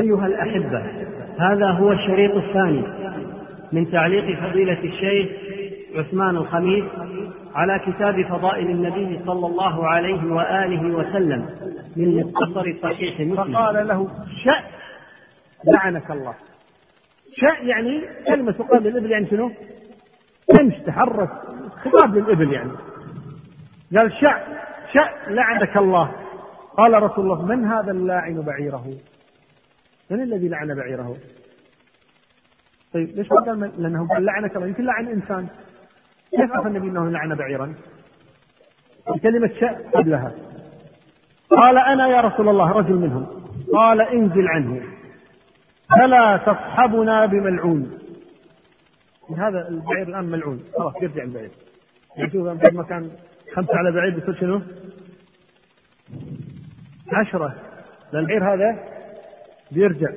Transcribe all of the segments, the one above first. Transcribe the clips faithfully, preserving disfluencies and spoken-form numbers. أيها الأحبة، هذا هو الشريط الثاني من تعليق فضيلة الشيخ عثمان الخميس على كتاب فضائل النبي صلى الله عليه وآله وسلم من مختصر صحيح مسلم. فقال له: شأ لعنك الله. شأ يعني كلمة تقال للإبل، يعني شنو؟ تمشي تحرك، خطاب للإبل يعني. قال: شأ شأ لعنك الله. قال رسول الله: من هذا اللاعن بعيره؟ من الذي لعن بعيره؟ طيب ليش قال من؟ لأنه قال لعنك الله، يمكن لعن إنسان. كيف عرف النبي أنه لعن بعيرا؟ كلمة شاء قبلها. قال: أنا يا رسول الله، رجل منهم. قال: انزل عنه فلا تصحبنا بملعون. هذا البعير الآن ملعون، خلاص يرجع البعير. يشوف أن مكان خمسة على بعير بيصير شنو؟ عشرة، لأن البعير هذا بيرجع.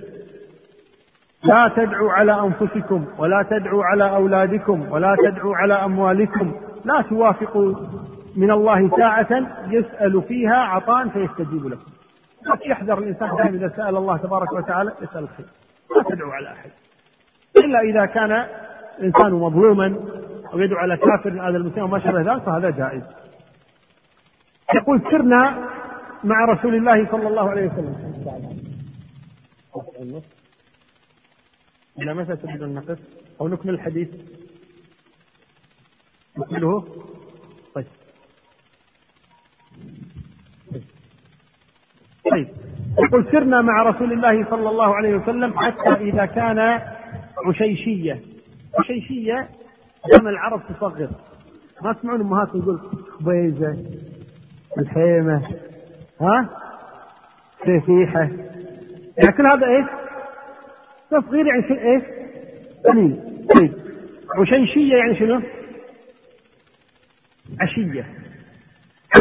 لا تدعوا على أنفسكم ولا تدعوا على أولادكم ولا تدعوا على أموالكم، لا توافقوا من الله ساعة يسأل فيها عطاء فيستجيب لكم. يحذر الإنسان دائما إذا سأل الله تبارك وتعالى يسأل الخير، لا تدعوا على أحد إلا إذا كان الإنسان مظلوما أو يدعو على كافر هذا المسلم وما شابه ذلك، فهذا جائز. يقول: سرنا مع رسول الله صلى الله عليه وسلم إلى متى تريد النقص أو نكمل الحديث؟ نكمله؟ طيب طيب يقول: سرنا مع رسول الله صلى الله عليه وسلم حتى إذا كان عشيشية. عشيشية لما العرب تصغر، ما تسمعون أمهاتهم يقول خبيزة، الحيمة، ها، سفيحة، لكن هذا إيه؟ تصغير يعني شيء ايه؟ قليل. طيب عشيشية يعني شنو؟ عشية.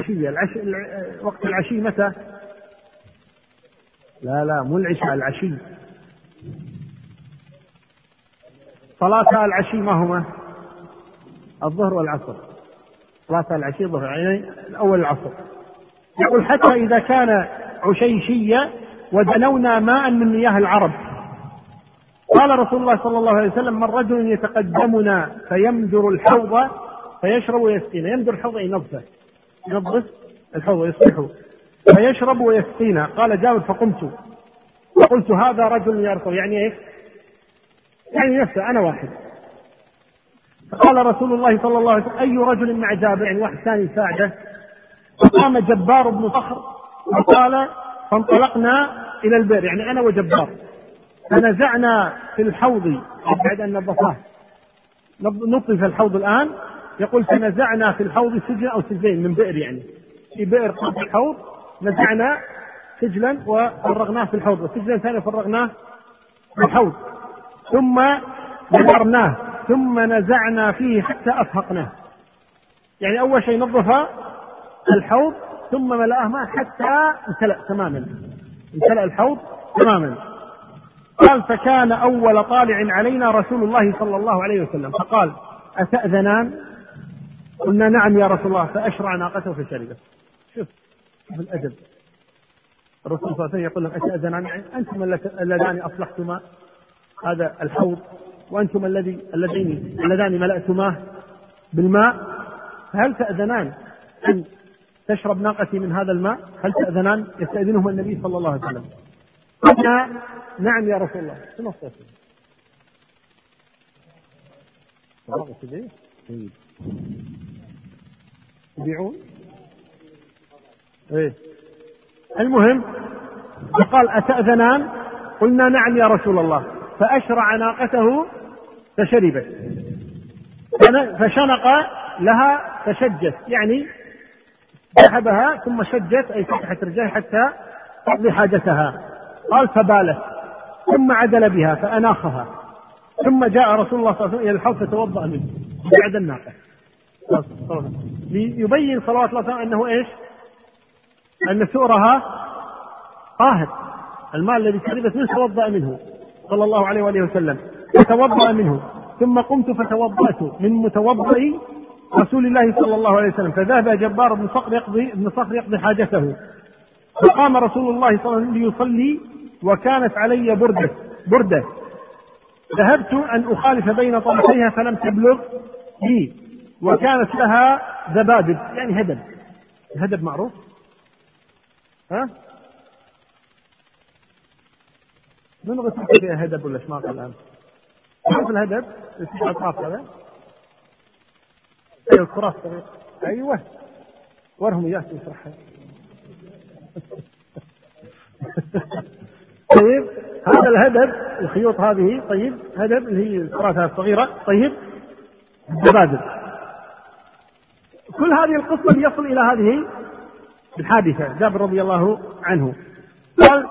عشية العشي... وقت العشي متى؟ لا لا مو العشاء، العشي. صلاتها العشي ما هما؟ الظهر والعصر. صلاتها العشي الظهر يعني اول العصر. يقول: حتى اذا كان عشيشية ودنونا ماء من مياه العرب. قال رسول الله صلى الله عليه وسلم: من رجل يتقدمنا فيمدر الحوض فيشرب ويسقينا. يمدر الحوض ينظف، ينظف الحوض يصلحه، فيشرب ويسقينا. قال جابر: فقمت فقلت: هذا رجل يرفع، يعني ايه؟ يعني نفسه انا واحد. فقال رسول الله صلى الله عليه وسلم: اي رجل مع جابر، يعني واحد ثاني يساعده. فقام جبار بن صخر وقال: فانطلقنا الى البئر، يعني انا وجبار، فنزعنا في الحوض بعد أن نظفناه، نطف الحوض الآن. يقول: فنزعنا في الحوض سجلا أو سجلين من بئر، يعني في بئر قرب الحوض نزعنا سجلا وفرغناه في الحوض، وسجلا ثاني فرغناه في الحوض، ثم نزعناه، ثم نزعنا فيه حتى أفهقناه. يعني أول شيء نظف الحوض ثم ملأه ماء حتى امتلأ تماما، امتلأ الحوض تماما. قال: فكان أول طالع علينا رسول الله صلى الله عليه وسلم، فقال: أتأذنان؟ قلنا: نعم يا رسول الله. فأشرع ناقته في الشريعة. شوف الأدب، الرسول صلى الله عليه وسلم يقول لهم: أتأذنان؟ أنتم اللذان أصلحتما هذا الحوض، وأنتم الذي اللذين اللذان ملأتماه بالماء، فهل تأذنان أن تشرب ناقتي من هذا الماء؟ هل تأذنان؟ يستأذنهم النبي صلى الله عليه وسلم. قلنا: نعم يا رسول الله. شنو الصوتين؟ صراحة كذي؟ إيه. يبيعون؟ إيه. المهم، فقال: أتأذنان؟ قلنا: نعم يا رسول الله. فأشرع ناقته فشربت، فشنق لها فشجت، يعني سحبها ثم شجت، أي فتحت رجلها حتى تقضي حاجتها. قال: فبالت، ثم عدل بها فأناخها، ثم جاء رسول الله صلى الله عليه وسلم إلى الحوض فتوضأ منه بعد الناقة، ليبين صلوات الله أنه إيش؟ أن سؤرها طاهر، الماء الذي شربت منه توضأ منه صلى الله عليه وآله وسلم، فتوضأ منه. ثم قمت فتوضأت من متوضأ رسول الله صلى الله عليه وسلم. فذهب جبار بن صخر يقضي, بن صخر يقضي حاجته، فقام رسول الله صلى الله عليه وسلم ليصلي وكانت علي بردة بردة ذهبت أن أخالف بين طرفيها فلم تبلغ لي، وكانت لها ذبابب يعني هدب. الهدب معروف ها؟ من غسلت فيها هدب ولا شماغ الآن؟ شوف الهدب يسمع الأطراف هذا؟ أيوة الكراس أيوة ورهم إياه يسرحها. طيب هذا الهدب الخيوط هذه طيب هدب اللي هي الكراسة الصغيرة طيب الزبادل. كل هذه القصة يصل إلى هذه الحادثة. جابر رضي الله عنه قال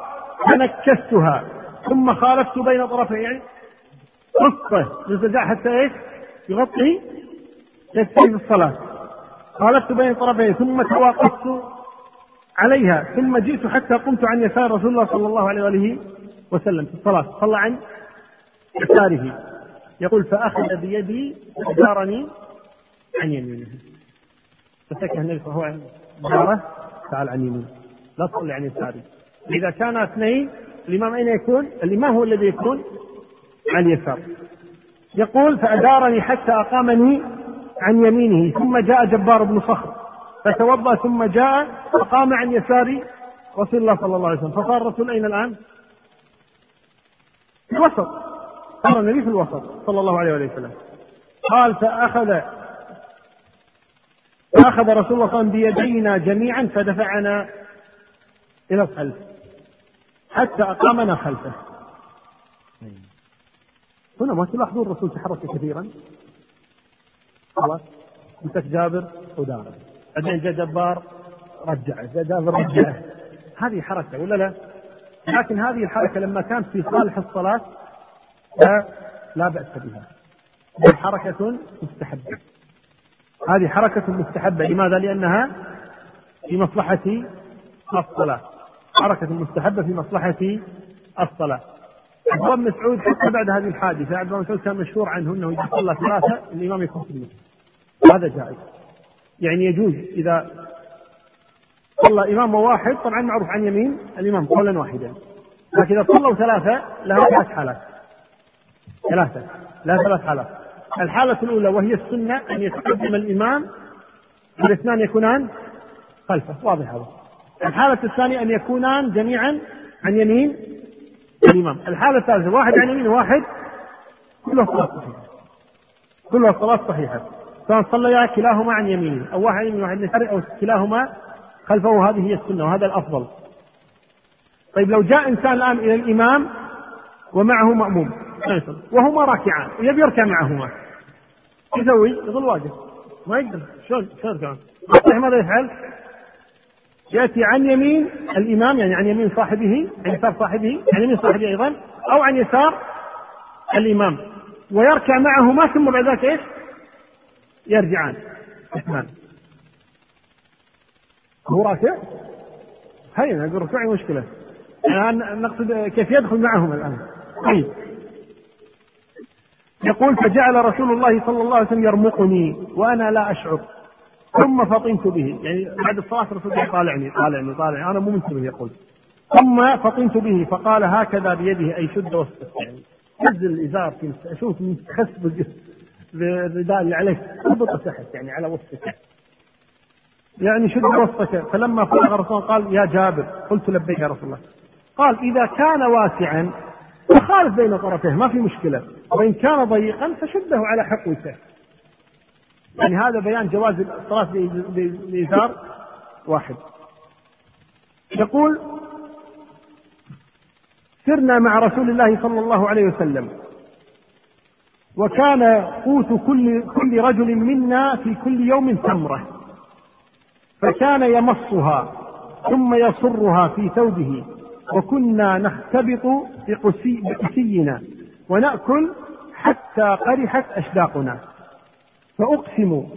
فنكستها ثم خالفت بين طرفي يعني قصة للزجاج حتى إيش يغطي يستيقظ الصلاة. خالفت بين طرفي ثم تواقفت عليها ثم جئت حتى قمت عن يسار رسول الله صلى الله عليه وآله وسلم في الصلاة صلى عن يساره. يقول فأخذ بيدي فأدارني عن يمينه. فسكه النبي صلى الله عليه وسلم تعال عن يمينه لا تصلي عن يساره. إذا كان اثنين الإمام أين يكون؟ الإمام هو الذي يكون عن يسار. يقول فأدارني حتى أقامني عن يمينه ثم جاء جبار بن صخر فتوضأ ثم جاء فقام عن يسار رسول الله صلى الله عليه وسلم. فصار الرسول أين الآن؟ في الوسط، صار النبي في الوسط صلى الله عليه وسلم. قال فأخذ فأخذ رسول الله صلى الله عليه وسلم بيدينا جميعا فدفعنا إلى الخلف حتى أقامنا خلفه. هنا ما تلاحظون الرسول تحرك كثيرا. خلاص مسك جابر ودار بعدين جاء جبار رجعه جاء جابر رجعه. هذه حركة ولا لا؟ لكن هذه الحركة لما كانت في صالح الصلاة لا بأس بها، هذه حركة مستحبة، هذه حركة مستحبة. لماذا؟ لأنها في مصلحة الصلاة، حركة مستحبة في مصلحة الصلاة. عبد الله بن مسعود حتى بعد هذه الحادثة عبد الله بن مسعود كان مشهور عنه أنه إذا صلى ثلاثة الإمام يكون في المسجد، هذا جائز يعني يجوز إذا صلى إمام واحد طبعا معروف عن يمين الإمام قولا واحدا، لكن إذا صلوا ثلاثة لها ثلاث حالات ثلاثة لا ثلاث حالات. الحالة الأولى وهي السنة أن يتقدم الإمام والاثنان يكونان خلفه، واضح هذا. الحالة الثانية أن يكونان جميعا عن يمين الإمام. الحالة الثالثة واحد عن يمين واحد كلها صلاة صحيحة، كلها صلاة صحيحة سواء صليا كلاهما عن يمينه أو واحد من واحد يسار أو كلاهما خلفه. هذه هي السنة وهذا الأفضل. طيب لو جاء إنسان الآن إلى الإمام ومعه مأموم وهما راكعان يبي يركع معهما يسوي يظل واجب ما يقدر شلون شلون كان ماذا يفعل؟ يأتي عن يمين الإمام يعني عن يمين صاحبه عن يسار صاحبه عن يمين صاحبه أيضا أو عن يسار الإمام ويركع معهما ثم بعد ذلك إيش؟ يرجعان اثنان. هو راكع هاي اقول ركوعي مشكله الان نقصد كيف يدخل معهم الان. طيب يقول فجعل رسول الله صلى الله عليه وسلم يرمقني وانا لا اشعر ثم فطنت به، يعني بعد الصلاه الرسول يطالعني طالعني طالعني انا مو منتبه. يقول ثم فطنت به فقال هكذا بيده اي شد وسط يعني نزل الازار اشوف من خسب الجسم بالرداء اللي عليك اضبط تحت يعني على وسطك يعني شد وسطك. فلما فرغ رسول قال يا جابر قلت لبيك يا رسول الله. قال إذا كان واسعا فخالف بين طرفيه ما في مشكلة وإن كان ضيقا فشده على حقوته. يعني هذا بيان جواز الصلاة بإزار واحد. يقول سرنا مع رسول الله صلى الله عليه وسلم وكان قوت كل كل رجل منا في كل يوم تمرة فكان يمصها ثم يصرها في ثوبه وكنا نختبط بقسينا ونأكل حتى قرحت أشداقنا. فأقسم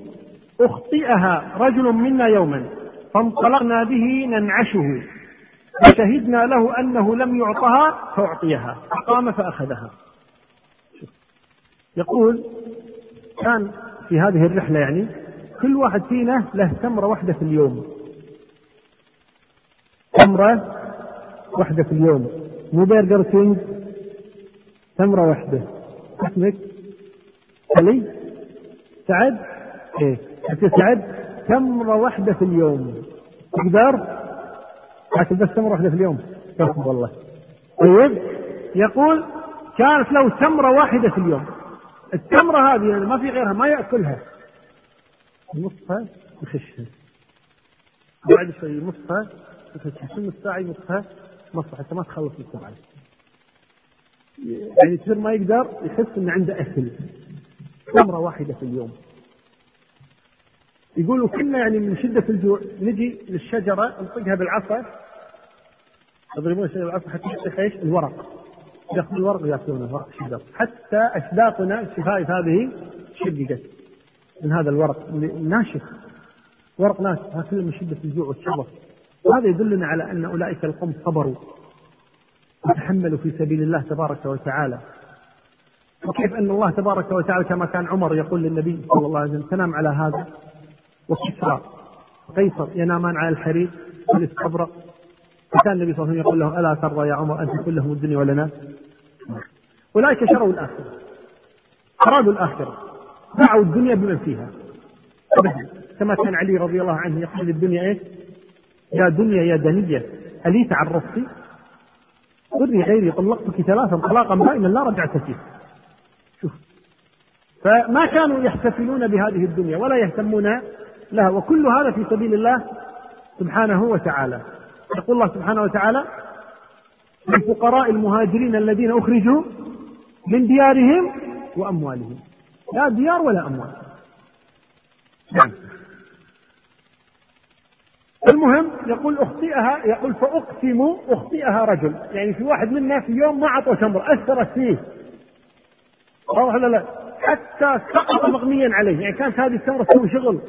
أخطئها رجل منا يوما فانطلقنا به ننعشه فشهدنا له أنه لم يعطها فأعطيها فقام فأخذها. يقول كان في هذه الرحلة يعني كل واحد فينا له تمرة واحدة في اليوم، تمرة واحدة في اليوم مو برجر كينج، تمرة واحدة. اسمك علي؟ سعد؟ ايه انت سعد. تمرة واحدة في اليوم تقدر؟ لكن بس تمرة واحدة في اليوم تقدر والله. طيب يقول كانت لو تمرة واحدة في اليوم، التمرة هذه يعني ما في غيرها ما يأكلها، نصفها يخشها بعد شوي، نصفها تخشها الساعة، نصفها مصلحة حتى ما تخلص السبعة، يعني تصير ما يقدر يحس إن عنده أكل. تمرة واحدة في اليوم. يقولوا كنا يعني من شدة الجوع نجي للشجرة نطقها بالعصا، يضربون شجرة بالعصا حتى يشتخيش الورق، يأخذ الورق ويأكلونه، ورق الشجر، حتى أشداقنا الشفايف هذه شققت من هذا الورق ناشف، ورق ناشف، هذا كله من شدة الجوع والشبر. وهذا يدلنا على أن أولئك القوم صبروا وتحملوا في سبيل الله تبارك وتعالى. وكيف أن الله تبارك وتعالى كما كان عمر يقول للنبي صلى الله عليه وسلم تنام على هذا، وكسرى قيصر ينامان على الحرير والاستبرق، فكان النبي صلى الله عليه وسلم يقول له ألا ترضى يا عمر أن تكون لهم الدنيا ولنا؟ أولئك شروا الآخرة، أرادوا الآخرة، باعوا الدنيا بمن فيها كما كان علي رضي الله عنه يقول الدنيا إيه؟ يا دنيا يا دنيا ألي تعرفتي؟ قلني غيري طلقتك ثلاثا طلاقا دائما لا رجعت فيه. شوف، فما كانوا يحتفلون بهذه الدنيا ولا يهتمون لها، وكل هذا في سبيل الله سبحانه وتعالى. يقول الله سبحانه وتعالى للفقراء المهاجرين الذين أخرجوا من ديارهم وأموالهم، لا ديار ولا أموال. يعني المهم يقول أخطئها، يقول فأقسم أخطئها رجل، يعني في واحد منا في يوم ما عطوا تمر أثرت فيه حتى سقط مغميا عليه، يعني كانت هذه التمرة تسوي شغل،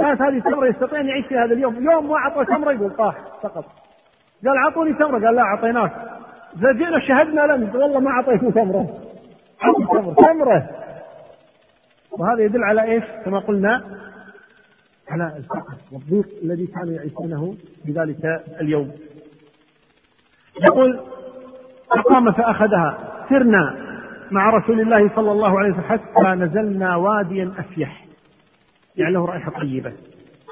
كانت هذه التمرة يستطيع أن يعيش في هذا اليوم، يوم ما عطوا تمرة يقول طاح سقط، قال عطوني تمرة، قال لا أعطيناك، إذا جئنا شهدنا لنا والله ما أعطيكم تمرة، عطوا تمرة. وهذا يدل على إيش؟ كما قلنا على الفقر والضيق الذي كانوا يعيشونه في ذلك اليوم. يقول فقام فأخذها، سرنا مع رسول الله صلى الله عليه وسلم حتى نزلنا واديا أفيح يعني له رائحة طيبة،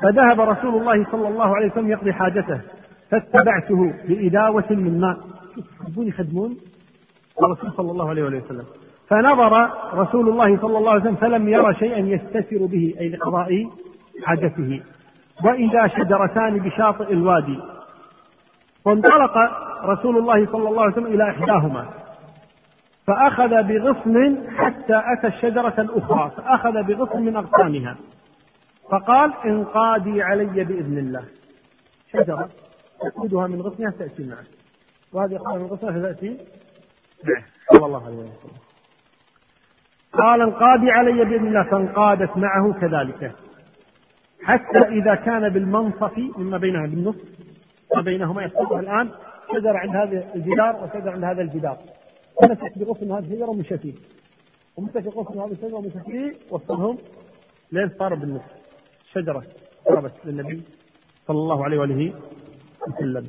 فذهب رسول الله صلى الله عليه وسلم يقضي حاجته، فاتبعته بإداوة من ماء. يحبون يخدمون الرسول صلى الله عليه وسلم، فنظر رسول الله صلى الله عليه وسلم فلم يرى شيئا يستتر به أي لقضاء حاجته، وإذا شجرتان بشاطئ الوادي، فانطلق رسول الله صلى الله عليه وسلم إلى إحداهما فأخذ بغصن حتى أتى الشجرة الأخرى، فأخذ بغصن من أغصانها فقال انقادي علي بإذن الله. شجرة تأخذها من غصنها تأتي معه، وهذه أخذها من غصنها تأتي معه صلى الله عليه وسلم. قال انقادي علي بإذن الله، فانقادت معه كذلك حتى إذا كان بالمنصف مما بينها، بالنص ما بينهما يقطعها الآن شجر عند هذا الجدار وشجر عند هذا الجدار، ونسحت بغصن هذه الشجرة ومشى فيه، ومسك بغصن هذه الشجرة ومشى فيه، وصلهم لين صار بالنص، الشجرة قربت للنبي صلى الله عليه وآله وسلم.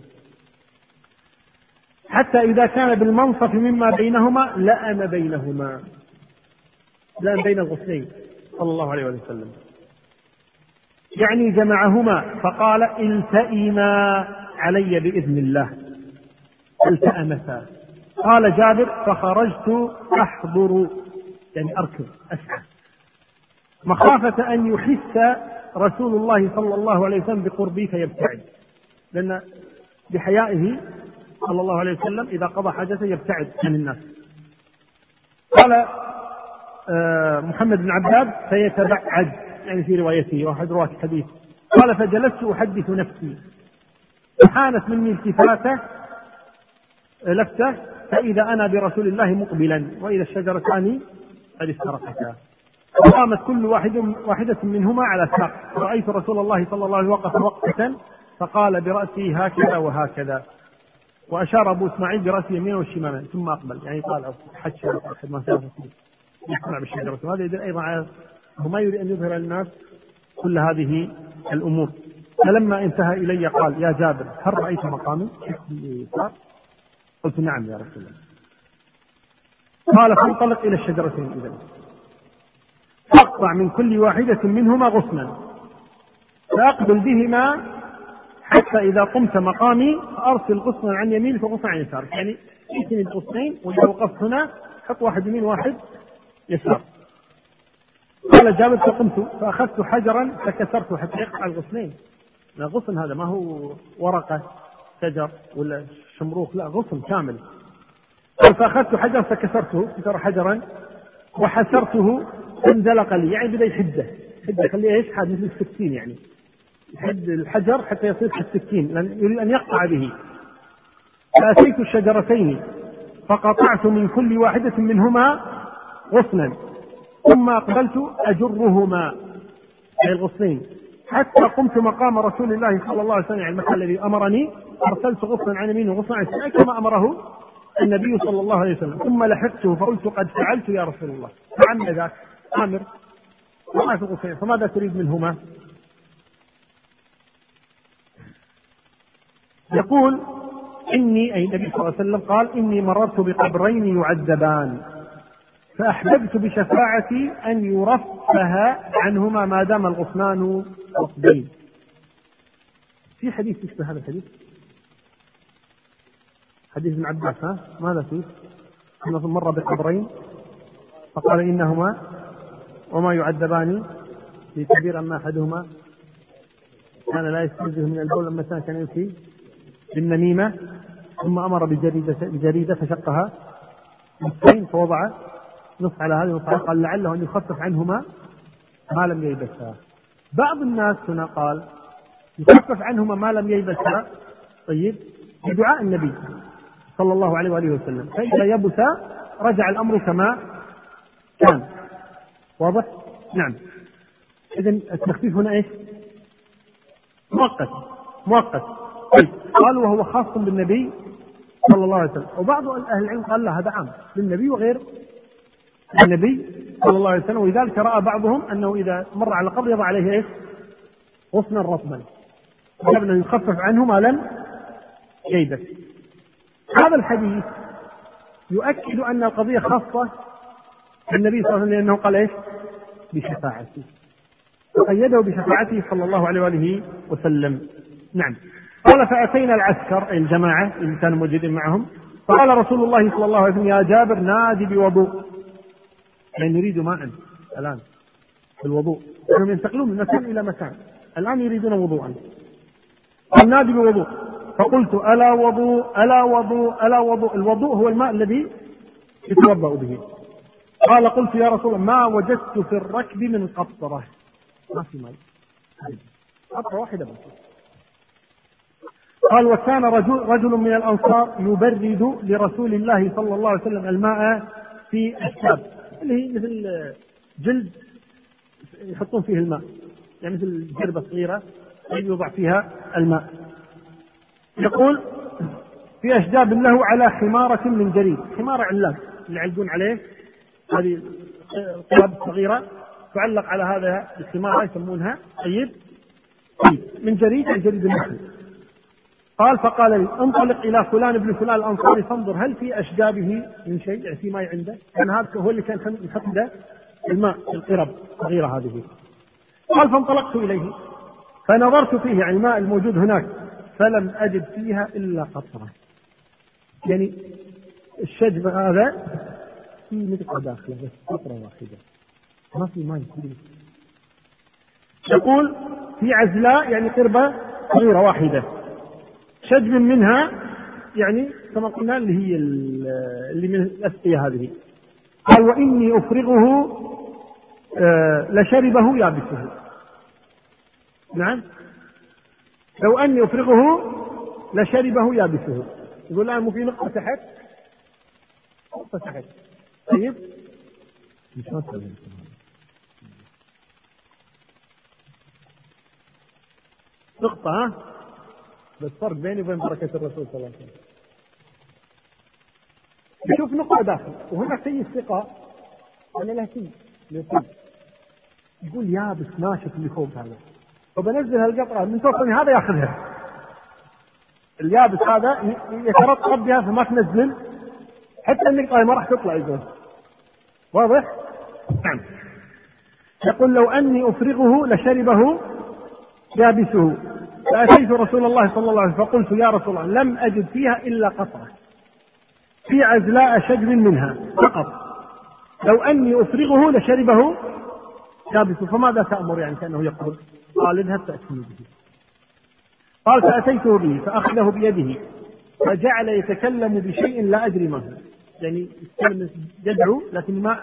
حتى إذا كان بالمنصف مما بينهما لأم بينهما، لأم بين الغصنين صلى الله عليه وآله وسلم، يعني جمعهما فقال التئما علي بإذن الله، التأمتا. قال جابر فخرجت أحضر يعني أركض أسعى مخافة أن يحس رسول الله صلى الله عليه وسلم بقربي فيبتعد، لأن بحيائه صلى الله عليه وسلم إذا قضى حاجته يبتعد عن الناس. قال محمد بن عباد فيتبعد، يعني في روايته واحد رواة الحديث قال فجلست أحدث نفسي، فحانت مني التفاتة لفته فإذا أنا برسول الله مقبلا وإذا الشجرتان قد استرقتا، فقامت كل واحد واحدة منهما على ساق، رأيت رسول الله صلى الله عليه وسلم وقف وقفة فقال برأسي هكذا وهكذا، وأشار أبو إسماعيل برأسي يمينا والشمالا ثم أقبل، يعني قال حتى ما سافت يقنع بالشجرة. وهذا يدل أيضا على وما يريد أن يظهر للناس كل هذه الأمور. فلما انتهى إلي قال يا جابر هل رأيت مقامي؟ قلت نعم يا رسول الله. قال فانطلق إلى الشجرتين إذن فاقطع من كل واحدة منهما غصنا فأقبل بهما حتى إذا قمت مقامي أرسل غصنا عن يمين فغصنا عن يسار، يعني ائتني الغصنين وإذا وقفت هنا حط واحد يمين واحد يسار. قال جابر فقمت فأخذت حجرا فكسرته حتى يقطع الغصنين. لا غصن هذا ما هو ورقة شجر ولا شمروخ، لا غصن كامل. فأخذت حجرا فكسرته كسر حجرا وحسرته فانزلق لي، يعني بدأ يحده حده خليه ايش حد مثل السكين، يعني يحد الحجر حتى يصير السكين لأن يريد أن يقطع به. فأتيت الشجرتين فقطعت من كل واحدة منهما غصنا ثم أقبلت أجرهما أي الغصنين حتى قمت مقام رسول الله صلى الله عليه وسلم، يعني المكان الذي أمرني أرسلت غصنا عن يمين وغصنا عن يسار كما أمره النبي صلى الله عليه وسلم. ثم لحقته فقلت قد فعلت يا رسول الله. فعم ذاك عامر وقعت غصنين فماذا تريد منهما؟ يقول إني أي النبي صلى الله عليه وسلم قال إني مررت بقبرين يعذبان فأحببت بشفاعتي أن يرفه عنهما ما دام الغصنان رفضين. في حديث يشبه هذا الحديث حديث ابن عباس، ها ماذا فيه؟ أنه مر بقبرين فقال إنهما وما يعذبان في كبير أما أحدهما كان لا يستنزه من البول أما الثاني كان يبكي بالنميمة ثم أمر بجريدة, بجريدة فشقها نصفين فوضع نص على هذه النص، قال لعله أن يخفف عنهما ما لم ييبسا. بعض الناس هنا قال يخفف عنهما ما لم ييبسا، طيب بدعاء النبي صلى الله عليه وآله وسلم فإذا يبس رجع الأمر كما كان، واضح؟ نعم. إذن التخفيف هنا إيش؟ مؤقت مؤقت. قالوا وهو خاص بالنبي صلى الله عليه وسلم، وبعض أهل العلم قال لا هذا عام للنبي وغير النبي صلى الله عليه وسلم، ولذلك رأى بعضهم أنه إذا مر على قبر يضع عليه إيش؟ غصنا رطبا قبل أن يخفف عنه ما لم ييبس. هذا الحديث يؤكد أن القضية خاصة بالنبي صلى الله عليه وسلم لأنه قال إيش؟ بشفاعته، وقيده بشفاعته صلى الله عليه وآله وسلم. نعم. قال فأتينا العسكر أي الجماعة إن كانوا موجودين معهم فقال رسول الله صلى الله عليه وسلم يا جابر نادي بوضوء، يعني يريد ماء الآن في الوضوء، لأنهم ينتقلون من مكان إلى مكان الآن يريدون وضوءا. النادي بوضوء فقلت ألا وضوء ألا وضوء ألا وضوء. الوضوء هو الماء الذي يتوضأ به. قال قلت يا رسول الله ما وجدت في الركب من قطرة، ما في ماء قطرة واحدة بس. قال وكان رجل, رجل من الأنصار يبرد لرسول الله صلى الله عليه وسلم الماء في الشاب اللي هي مثل جلد يحطون فيه الماء، يعني مثل جربة صغيرة يوضع فيها الماء. يقول في أشجاب له على حمارة من جريد، حمار علاب اللي يعلقون عليه هذه القلاب الصغيرة تعلق على هذا الحمار يسمونها طيب من جريد الجريد النخل. قال فقال لي انطلق الى فلان ابن فلان الانصاري فانظر هل في اشجابه من شيء، يعني في ماء عنده، كان هذا هو اللي كان يحط له الماء القرب الصغيره هذه. قال فانطلقت اليه فنظرت فيه يعني الماء الموجود هناك فلم اجد فيها الا قطره، يعني الشجب هذا في مدقه داخله بس قطره واحده ما في ماء كله. يقول في عزلاء يعني قربه صغيره واحده شجب منها، يعني كما قلنا اللي هي اللي من الأسقية هذه. قال وإني أفرغه لشربه يابسه. نعم لو أني أفرغه لشربه يابسه. يقول لا مو في نقطة تحت نقطة تحت طيب مش نقطة نقطة ها بس فرق بيني وبين بركة الرسول صلى الله عليه وسلم. يشوف نقطة داخل وهنا شيء الثقة أنا له شيء للطب يقول يا بس ناشف اللي فوق هذا، فبنزل هالقطرة من فوق هذا يأخذها اليابس هذا يترطب بها فما تنزل حتى النقطة ما راح تطلع إذن. واضح؟ نعم. يقول لو أني أفرغه لشربه يابسه، فأتيت رسول الله صلى الله عليه وسلم فقلت يا رسول الله لم أجد فيها إلا قطرة في عزلاء شجر منها فقط، لو أني أفرغه لشربه يابسه، فماذا تأمر؟ يعني كأنه يقول قال اذهب فأتيه به. قال فأتيته به فأخذه بيده فجعل يتكلم بشيء لا أدري ما هو، يعني يدعو لكن ما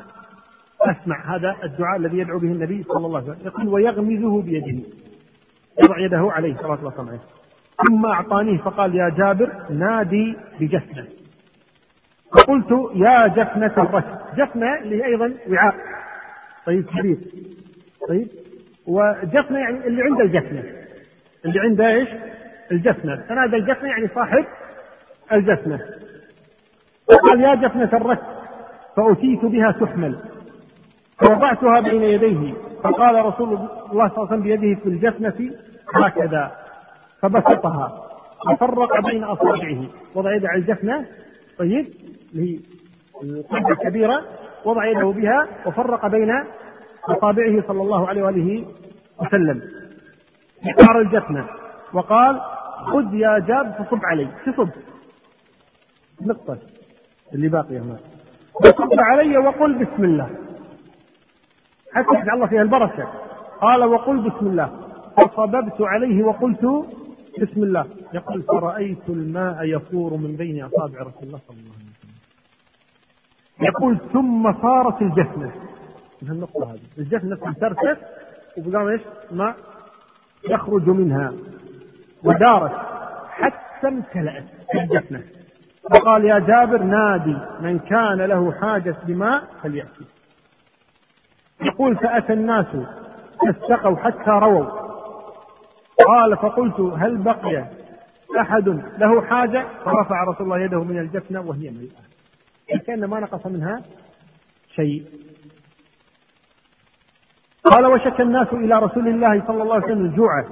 أسمع هذا الدعاء الذي يدعو به النبي صلى الله عليه وسلم. يقول ويغمزه بيده، يضع يده عليه صلى الله عليه وسلم. ثم أعطانيه فقال يا جابر نادي بجفنة، فقلت يا جفنة الرشد. جفنة اللي أيضا وعاء طيب كبير، طيب وجفنة يعني اللي عنده الجفنة، اللي عنده إيش الجفنة، فنادى الجفنة يعني صاحب الجفنة. فقال يا جفنة الرشد، فأتيت بها تحمل فوضعتها بين يديه، فقال رسول الله صلى الله عليه وسلم بيده في الجفنة هكذا، فبسطها ففرق بين أصابعه، وضع يده على الجفنة طيب اللي هي القبة الكبيرة، وضع يده بها وفرق بين أصابعه صلى الله عليه وآله وسلم إحار الجفنة، وقال خذ يا جاب فصب علي، فصب نقطة اللي باقية هنا، فصب علي وقل بسم الله حتى يجعل الله فيها البركة. قال وقل بسم الله، فصببت عليه وقلت بسم الله. يقول فرأيت الماء يفور من بين أصابع رسول الله صلى الله عليه وسلم. يقول ثم صارت الجفنة من النقطة هذه، الجفنة ترتف وبقام ايش ما يخرج منها، ودارت حتى امتلأت الجفنة. فقال يا جابر نادي من كان له حاجة بماء فليأتي. يقول فأتى الناس فاستقوا حتى رووا. قال فقلت هل بقي أحد له حاجة؟ فرفع رسول الله يده من الجفنة وهي مليئة، كأن ما نقص منها شيء. قال وشك الناس إلى رسول الله صلى الله عليه وسلم الجوع،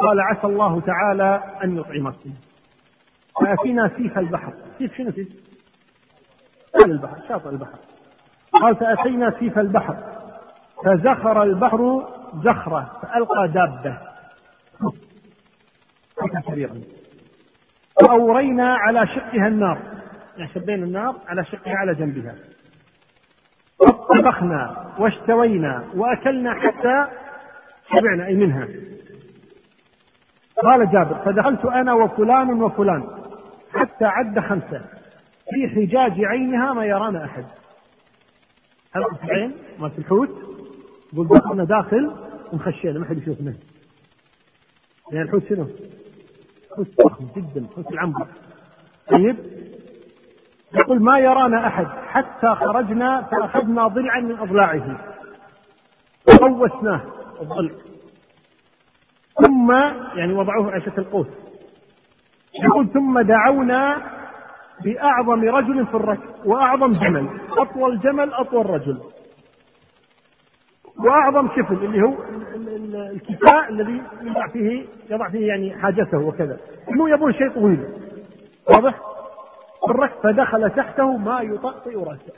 قال عسى الله تعالى أن يطعمكم. فأتينا سيف البحر، سيف شنو سيف؟ البحر، شاطئ البحر. قال فأتينا سيف البحر فزخر البحر زخرة، فألقى دابة فأورينا على شقها النار، يعني شبينا النار على شقها على جنبها، فطبخنا واشتوينا وأكلنا حتى شبعنا أي منها. قال جابر فدخلت أنا وفلان وفلان حتى عد خمسة في حجاج عينها ما يرانا أحد. حلقة العين ما في الحوت، قلت دخلنا داخل ومخشينا ما حد يشوف منه، يعني الحوت شنو؟ حوت ضخم جدا، حوت العنبر طيب. يقول ما يرانا أحد حتى خرجنا فأخذنا ضلعا من أضلاعه فقوسناه الضلع، ثم يعني وضعوه عشة القوس. يقول ثم دعونا بأعظم رجل في الركب وأعظم جمل، أطول جمل أطول رجل، وأعظم شفل اللي هو الكفاء الذي يضع فيه يضع فيه يعني حاجته وكذا، مو يبون شيء طويل واضح الركب. فدخل تحته ما يطأطئ رأسه،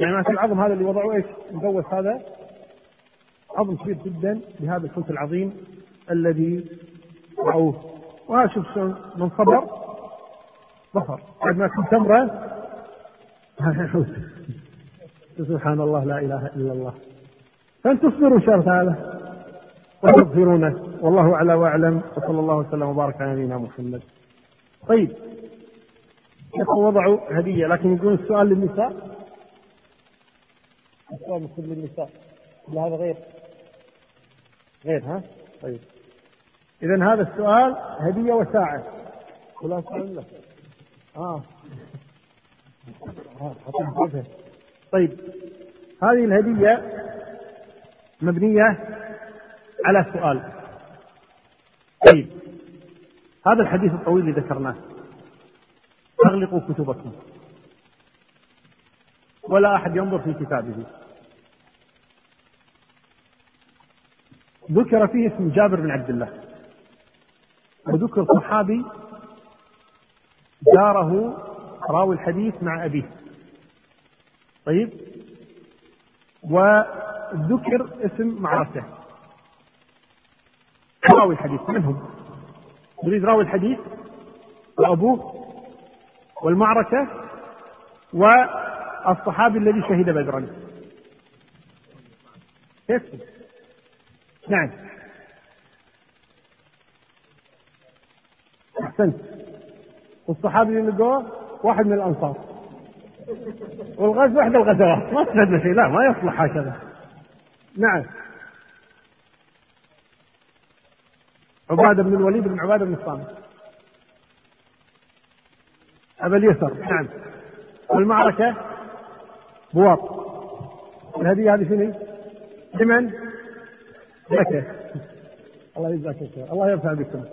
يعني ما في العظم هذا اللي وضعوه ايش مجوز، هذا عظم كبير جدا لهذا الحوت العظيم الذي وضعوه. وهذا شوف من صبر ظفر، بعد ما كنت تمرة سبحان الله لا إله إلا الله. فأن تصبروا شرط هذا وتغفرونه، والله أعلى وأعلم، وصلى الله وسلم وبارك على نبينا محمد. طيب يقول وضعوا هدية، لكن يقول السؤال للنساء، السؤال مكتوب للنساء، هذا غير غير ها طيب. إذن هذا السؤال هدية وساعة ولا سؤال له آه طيب. هذه الهدية مبنية على سؤال. طيب هذا الحديث الطويل اللي ذكرناه، أغلقوا كتبكم ولا أحد ينظر في كتابه، ذكر فيه اسم جابر بن عبد الله وذكر صحابي داره راوي الحديث مع أبيه، طيب، وذكر اسم معرفته راوي الحديث منهم، يريد راوي الحديث وأبوه والمعركة والصحابي الذي شهد بدرا. كيف؟ نعم أحسنت. والصحابي اللي جوه واحد من الأنصار، والغزو واحد الغزوات، ما تفيد شيء، لا ما يصلح هكذا. نعم عبادة بن الوليد بن عبادة بن الصامت أبا اليسر. نعم. والمعركة بواط. الهدية هذه شنو؟ لمن؟ لك. الله يجزاك الخير، الله يرفع بكم.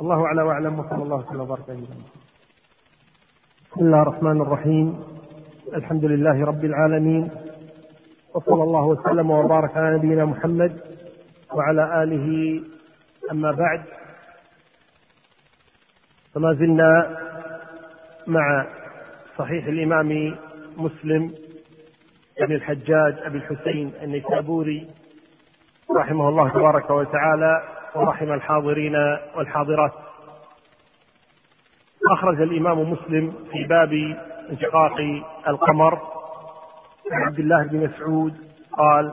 الله أعلى وأعلم، وصلى الله على بركاته. بسم الله الرحمن الرحيم. الحمد لله رب العالمين، وصلى الله وسلم وبارك على نبينا محمد وعلى آله. أما بعد، فما زلنا مع صحيح الإمام مسلم ابن الحجاج أبي الحسين النيسابوري رحمه الله تبارك وتعالى ورحم الحاضرين والحاضرات. أخرج الإمام مسلم في باب انشقاق القمر عن عبد الله بن مسعود قال: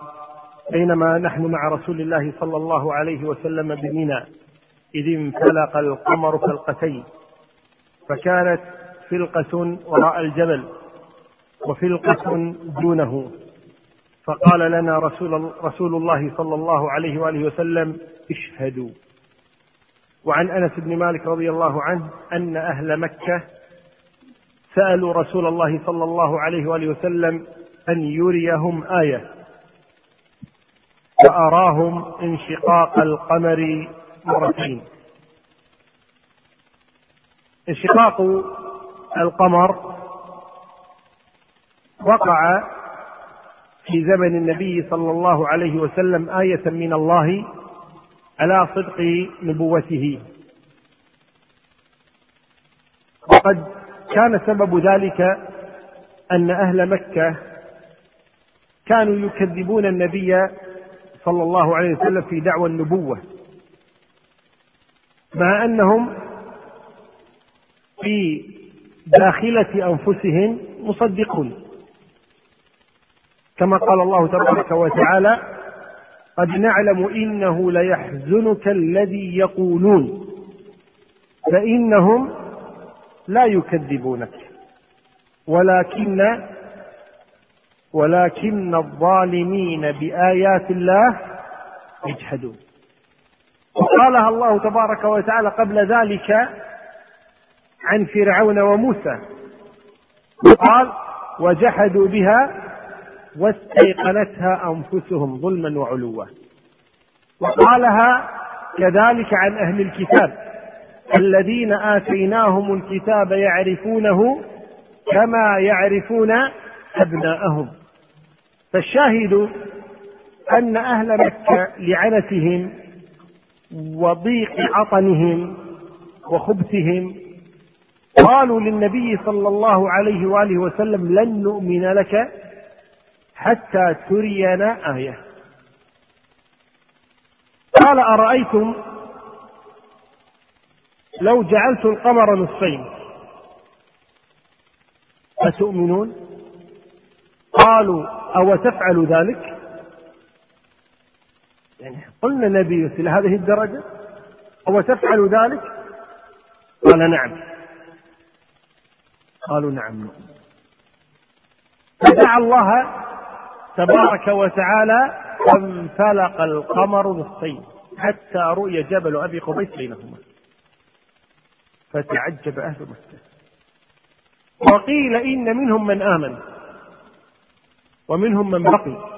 بينما نحن مع رسول الله صلى الله عليه وسلم بمنى إذ انفلق القمر فلقتين، فكانت فلقة وراء الجبل وفلقة دونه، فقال لنا رسول, رسول الله صلى الله عليه وآله وسلم: اشهدوا. وعن أنس بن مالك رضي الله عنه أن أهل مكة سألوا رسول الله صلى الله عليه وآله وسلم أن يريهم آية، فأراهم انشقاق القمر مرتين. انشقاق القمر وقع في زمن النبي صلى الله عليه وسلم آية من الله على صدق نبوته، وقد كان سبب ذلك أن أهل مكة كانوا يكذبون النبي صلى الله عليه وسلم في دعوى النبوة، مع أنهم في داخلة أنفسهم مصدقون، كما قال الله تبارك وتعالى: قد نعلم إنه ليحزنك الذي يقولون فإنهم لا يكذبونك ولكن ولكن الظالمين بآيات الله يجحدون. وقالها الله تبارك وتعالى قبل ذلك عن فرعون وموسى، قال: وجحدوا بها واستيقنتها أنفسهم ظلما وعلوا. وقالها كذلك عن أهل الكتاب الذين آتيناهم الكتاب يعرفونه كما يعرفون أبناءهم. فالشاهد أن أهل مكة لعنتهم وضيق عطنهم وخبثهم قالوا للنبي صلى الله عليه وآله وسلم: لن نؤمن لك حتى ترينا آية. قال: أرأيتم لو جعلت القمر نصفين أتؤمنون؟ قالوا: أو تفعل ذلك؟ يعني قلنا النبي إلى هذه الدرجة، أو تفعل ذلك؟ قال: نعم. قالوا: نعم. فدعا الله تبارك وتعالى فانفلق القمر نصفين حتى رؤي جبل أبي قبيس بينهما، فتعجب أهل مكة، وقيل إن منهم من آمن ومنهم من بقي،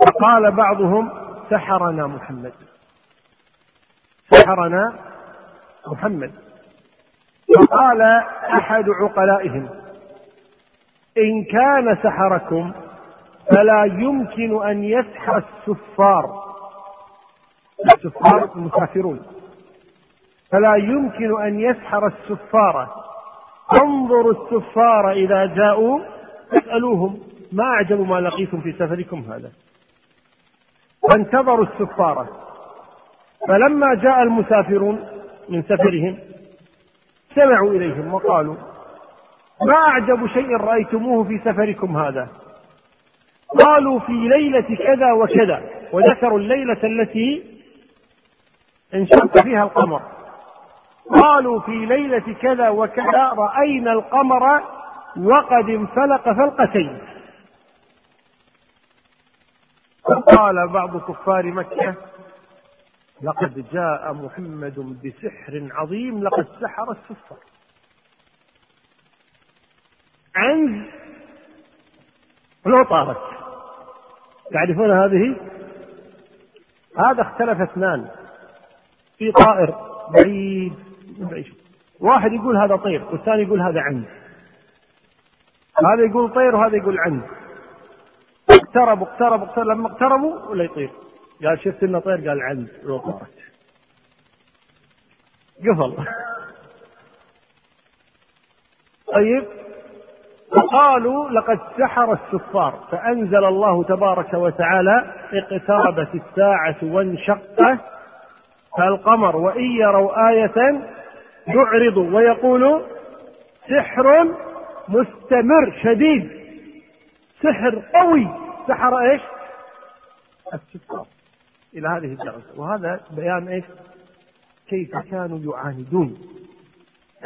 فقال بعضهم: سحرنا محمد سحرنا محمد. فقال أحد عقلائهم: إن كان سحركم فلا يمكن أن يسحر السفار السفارة المسافرون، فلا يمكن أن يسحر السفارة. انظروا السفارة إذا جاءوا اسألوهم ما أعجب ما لقيتم في سفركم هذا، فانتظروا السفارة، فلما جاء المسافرون من سفرهم سمعوا إليهم وقالوا ما أعجب شيء رأيتموه في سفركم هذا؟ قالوا في ليلة كذا وكذا، وذكروا الليلة التي انشق فيها القمر. قالوا في ليلة كذا وكذا رأينا القمر وقد انفلق فلقتين. قال بعض كفار مكة لقد جاء محمد بسحر عظيم، لقد سحر السفر. عنز لو طارت، تعرفون هذه؟ هذا اختلف اثنان في طائر بعيد، واحد يقول هذا طير والثاني يقول هذا عنز، هذا يقول طير وهذا يقول عنز. اقتربوا اقتربوا اقتربوا لما اقتربوا ولا يطير، قال شفت لنا طير، قال عنز لو طارت قفل. طيب قالوا لقد سحر السفار، فأنزل الله تبارك وتعالى اقتربت الساعة وانشق فالقمر وإن يروا آية يعرضوا ويقولوا سحر مستمر شديد، سحر قوي، سحر ايش؟ السفار، إلى هذه الدرجة. وهذا بيان ايش؟ كيف كانوا يعاندون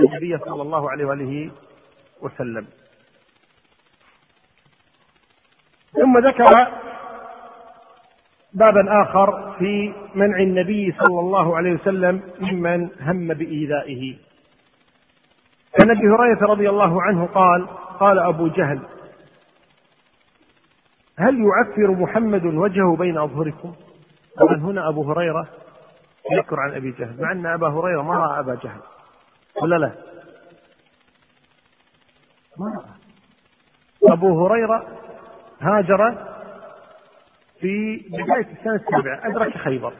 النبي صلى الله عليه وآله وسلم. ثم ذكر بابا آخر في منع النبي صلى الله عليه وسلم ممن هم بإيذائه. عن أبي هريرة رضي الله عنه قال قال أبو جهل هل يعفر محمد وجهه بين أظهركم؟ ومن هنا أبو هريرة يذكر عن أبي جهل، مع أن أبا هريرة ما رأى أبا جهل ولا لا؟ ما رأى. أبو هريرة هاجر في بداية السنة السابعة، أدرك خيبر،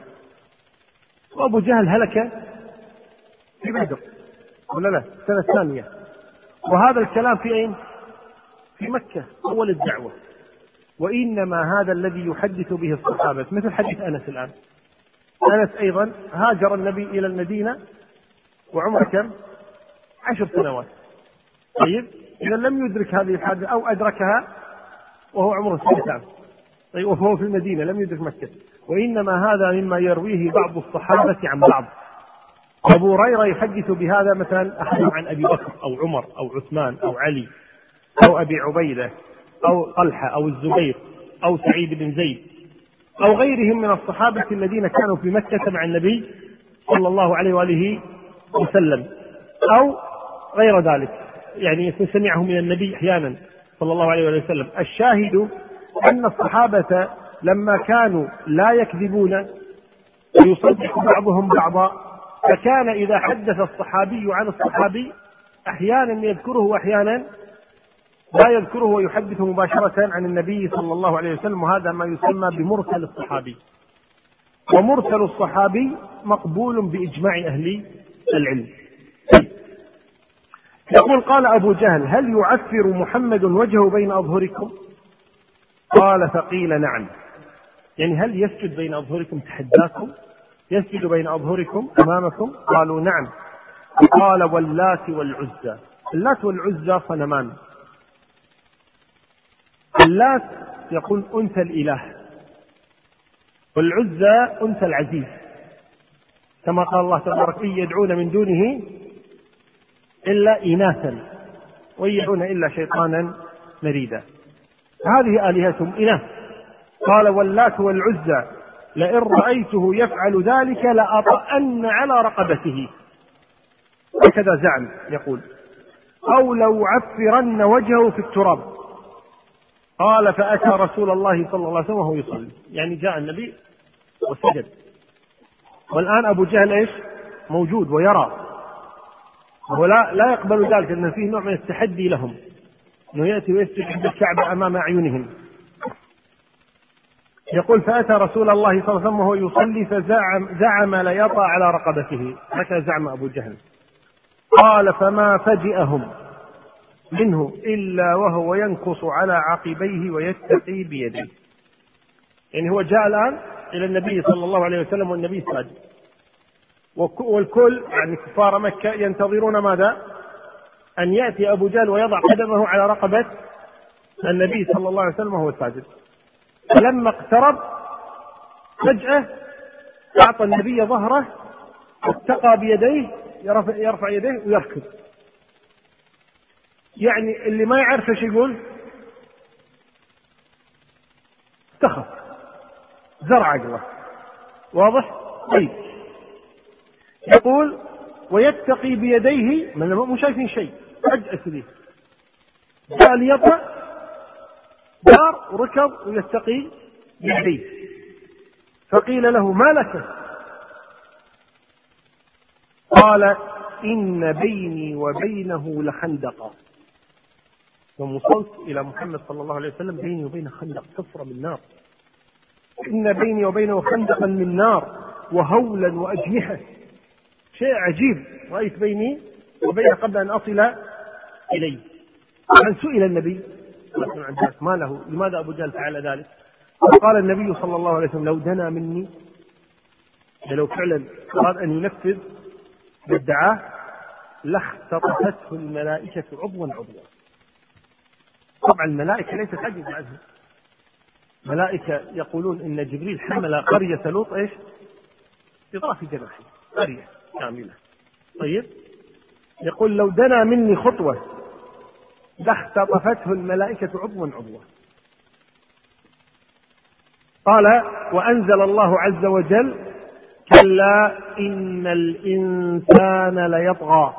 وأبو جهل هلك في بدر ولا لا؟ السنة الثانية. وهذا الكلام في أين؟ في مكة أول الدعوة، وإنما هذا الذي يحدث به الصحابة مثل حديث أنس الآن. أنس أيضا هاجر النبي إلى المدينة وعمره كم؟ عشر سنوات. طيب إذا لم يدرك هذه الحادثة أو أدركها وهو عمره ستة عشر، طيب وهو في المدينة لم يدرك مكة، وإنما هذا مما يرويه بعض الصحابة عن بعض. أبو هريرة يحدث بهذا مثلا أحد عن أبي بكر أو عمر أو عثمان أو علي أو أبي عبيدة أو طلحة أو الزبير أو سعيد بن زيد أو غيرهم من الصحابة الذين كانوا في مكة مع النبي صلى الله عليه وآله وسلم أو غير ذلك، يعني سمعه من النبي أحيانا صلى الله عليه وسلم. الشاهد أن الصحابة لما كانوا لا يكذبون ويصدق بعضهم بعضا، فكان إذا حدث الصحابي عن الصحابي أحيانا يذكره وأحيانا لا يذكره ويحدث مباشرة عن النبي صلى الله عليه وسلم، وهذا ما يسمى بمرسل الصحابي. ومرسل الصحابي مقبول بإجماع أهل العلم. يقول قال أبو جهل هل يعفر محمد وجهه بين أظهركم؟ قال فقيل نعم، يعني هل يسجد بين أظهركم؟ تحداكم يسجد بين أظهركم أمامكم؟ قالوا نعم. قال واللات والعزى. اللات والعزى صنمان. اللات يقول أنت الإله، والعزى أنت العزيز، كما قال الله تبارك إن يدعون من دونه إلا إناثا وإن يدعون إلا شيطانا مريدا، هذه آلهتهم إناث. قال واللات والعزى لئن رأيته يفعل ذلك لأطأن على رقبته، هكذا زعم. يقول أو لو عفرن وجهه في التراب. قال فأتى رسول الله صلى الله عليه وسلم وهو يصلي، يعني جاء النبي وسجد، والآن أبو جهل إيش؟ موجود ويرى، ولا لا يقبل ذلك، أن فيه نوع من التحدي لهم، أنه يأتي ويسجد عند الكعبة أمام أعينهم. يقول فأتى رسول الله صلى الله عليه وسلم وهو يصلي فزعم زعم ليطأ على رقبته، هكذا زعم أبو جهل. قال فما فجئهم منه إلا وهو ينكص على عقبيه ويتقي بيده. يعني هو جاء الآن إلى النبي صلى الله عليه وسلم والنبي ساجد، والكل يعني كفار مكة ينتظرون ماذا؟ أن يأتي أبو جهل ويضع قدمه على رقبة النبي صلى الله عليه وسلم وهو ساجد. فلما اقترب فجأة أعطى النبي ظهره واتقى بيديه، يرفع, يرفع يديه ويركض. يعني اللي ما يعرف ايش يقول، تخف زرع عقله، واضح؟ طيب يقول ويتقي بيديه، ما مو شايفين شيء، فجأة كذي جاء ليطأ دار وركض ويتقي بيديه. فقيل له ما لك؟ قال إن بيني وبينه لخندقا، ومصلت إلى محمد صلى الله عليه وسلم بيني وبينه خندق، حفرة من نار. إن بيني وبينه خندقا من نار وهولا وأجنحة، شيء عجيب رأيت بيني وبينه قبل أن أصل إليه. عن سئل النبي ما له، لماذا أبو جهل فعل ذلك؟ قال النبي صلى الله عليه وسلم لو دنا مني، لو فعلا أراد أن ينفذ بالدعاء لاختطفته الملائكة عضوا عضوا. طبعا الملائكة ليست عجز عنها، ملائكة يقولون إن جبريل حمل قرية لوط إيش بطرف جناحه، قرية كاملة. طيب يقول لو دنا مني خطوة لاختطفته الملائكة عضوا عضوا. قال وأنزل الله عز وجل كلا إن الإنسان ليطغى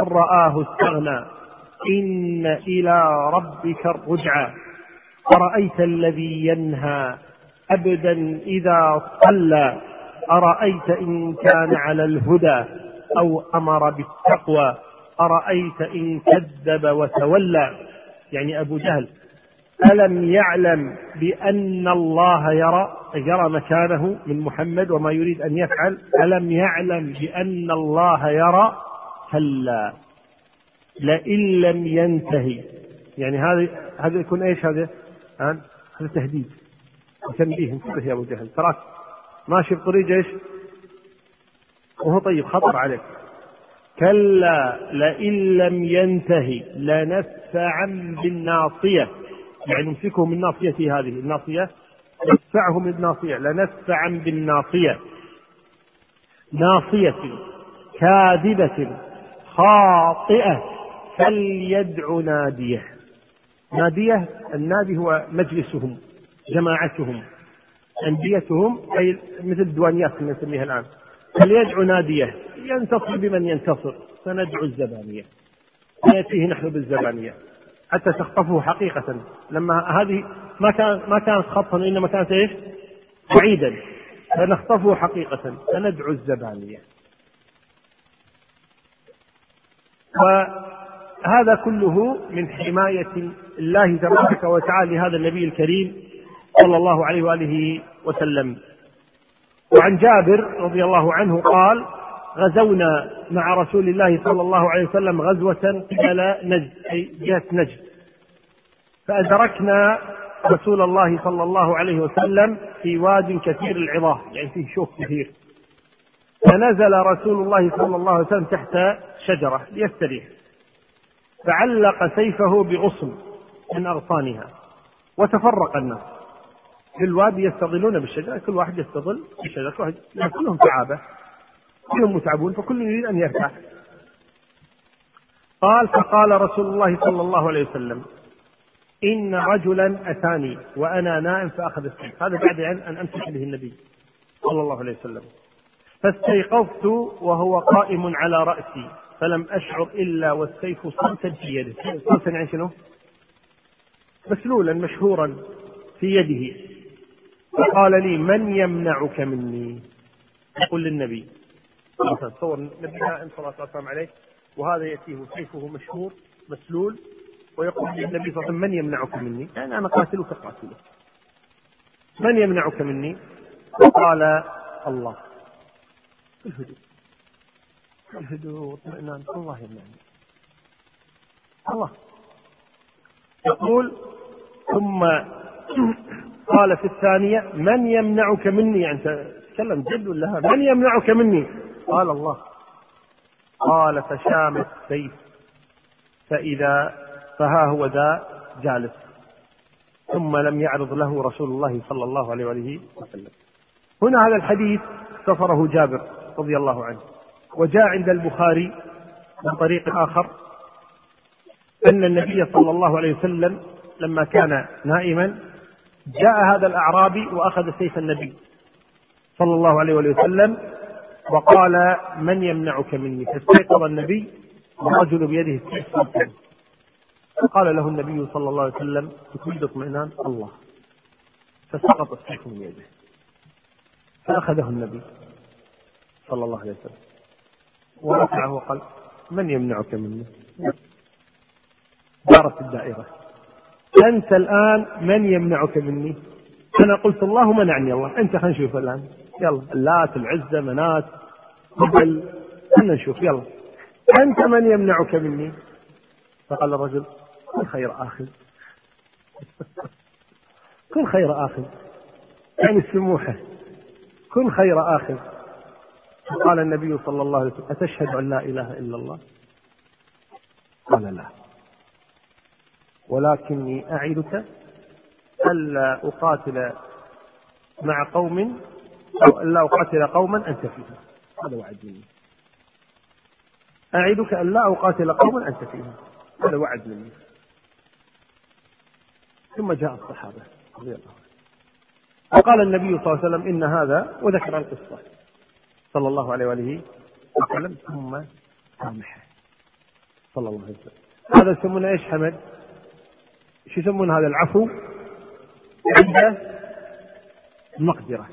أن رآه استغنى إن إلى ربك الرجعى أرأيت الذي ينهى أبدا إذا صلى أرأيت إن كان على الهدى أو أمر بالتقوى أرأيت إن كذب وتولى. يعني أبو جهل ألم يعلم بأن الله يرى يرى مكانه من محمد وما يريد أن يفعل؟ ألم يعلم بأن الله يرى؟ كلا لئن لم ينتهي. يعني هذا هذا يكون ايش هذا؟ هذا تهديد وتنبيه، انتبه يا أبو جهل تراك ماشي بطريق ايش وهو طيب خطر عليك. كلا لئن لم ينتهي لنسفعا بالناصية، يعني نمسكه من ناصيته، هذه الناصية نسفعه من الناصية، لنسفعا بالناصية ناصية كاذبة خاطئة فليدع نادية. نادية، النادي هو مجلسهم جماعتهم أنديتهم، أي مثل الديوانيات كما نسميها الآن. فليدع نادية ينتصر بمن ينتصر، سندعو الزبانية، سنأتيه نحن بالزبانية حتى تخطفه حقيقة. لما هذه ما كان ما كانت خطفا إنما كانت إيش بعيدا، فنخطفه حقيقة سندعو الزبانية. وهذا كله من حماية الله تبارك وتعالى لهذا النبي الكريم صلى الله عليه وآله وسلم. وعن جابر رضي الله عنه قال غزونا مع رسول الله صلى الله عليه وسلم غزوة قبل نجد، أي جهة نجد، فأدركنا رسول الله صلى الله عليه وسلم في واد كثير العظاه، يعني فيه شوك كثير، فنزل رسول الله صلى الله عليه وسلم تحت شجرة ليستريح، فعلق سيفه بغصن من أغصانها، وتفرق الناس في الوادي يستظلون بالشجر، كل واحد يستظل بالشجر، كل واحد كلهم تعابة، كلهم متعبون، فكل يريد أن يرتاح. قال فقال رسول الله صلى الله عليه وسلم إن رجلا أتاني وأنا نائم فأخذ السيف، هذا بعد أن أمسك به النبي صلى الله عليه وسلم، فاستيقظت وهو قائم على رأسي فلم أشعر إلا والسيف صمتا في يده، صمتا يعني شنو؟ مسلولا مشهورا في يده. فقال لي من يمنعك مني؟ يقول للنبي تصور نبينا إن صلى الله عليه وسلم عليه وهذا يأتيه سيفه مشهور مسلول، ويقول للنبي صلى الله عليه وسلم من يمنعك مني؟ يعني أنا قاتلك قاتلك. من يمنعك مني؟ فقال الله. الهدوء الهدوء واطمئنان. الله يمنعني، الله. يقول ثم قال في الثانية من يمنعك مني، يعني تتكلم جد لها، من يمنعك مني؟ قال الله. قال فشام السيف فإذا فها هو ذا جالس، ثم لم يعرض له رسول الله صلى الله عليه وآله وسلم. هنا هذا الحديث سفره جابر رضي الله عنه، وجاء عند البخاري من طريق آخر أن النبي صلى الله عليه وسلم لما كان نائما جاء هذا الأعرابي وأخذ سيف النبي صلى الله عليه وسلم وقال من يمنعك مني؟ فاستيقظ النبي ورجل بيده السيف، فقال له النبي صلى الله عليه وسلم بكل اطمئنان الله، فسقط السيف من يده فأخذه النبي صلى الله عليه وسلم ورفعه وقال من يمنعك مني؟ دارت الدائرة، أنت الآن من يمنعك مني؟ أنا قلت الله، منعني الله. أنت خلينا نشوف الآن، يلا اللات العزة منات قبل، خلينا نشوف، يلا أنت من يمنعك مني؟ فقال الرجل كن خير آخذ كن خير آخذ، يعني السموحة، كن خير آخذ. فقال النبي صلى الله عليه وسلم أتشهد أن لا إله إلا الله؟ قال لا، ولكني أعدك ألا أقاتل مع قوم أو ألا أقاتل قوما أنت فيهم. هذا وعد مني، أعدك ألا أقاتل قوما أنت فيهم، هذا وعد مني. ثم جاء الصحابة رضي الله عنهم وقال النبي صلى الله عليه وسلم إن هذا، وذكر القصة صلى الله عليه وآله وسلم، ثم سامحه صلى الله عليه وسلم. هذا يسمونه إيش حمد؟ شو يسمون هذا العفو عند المقدرة،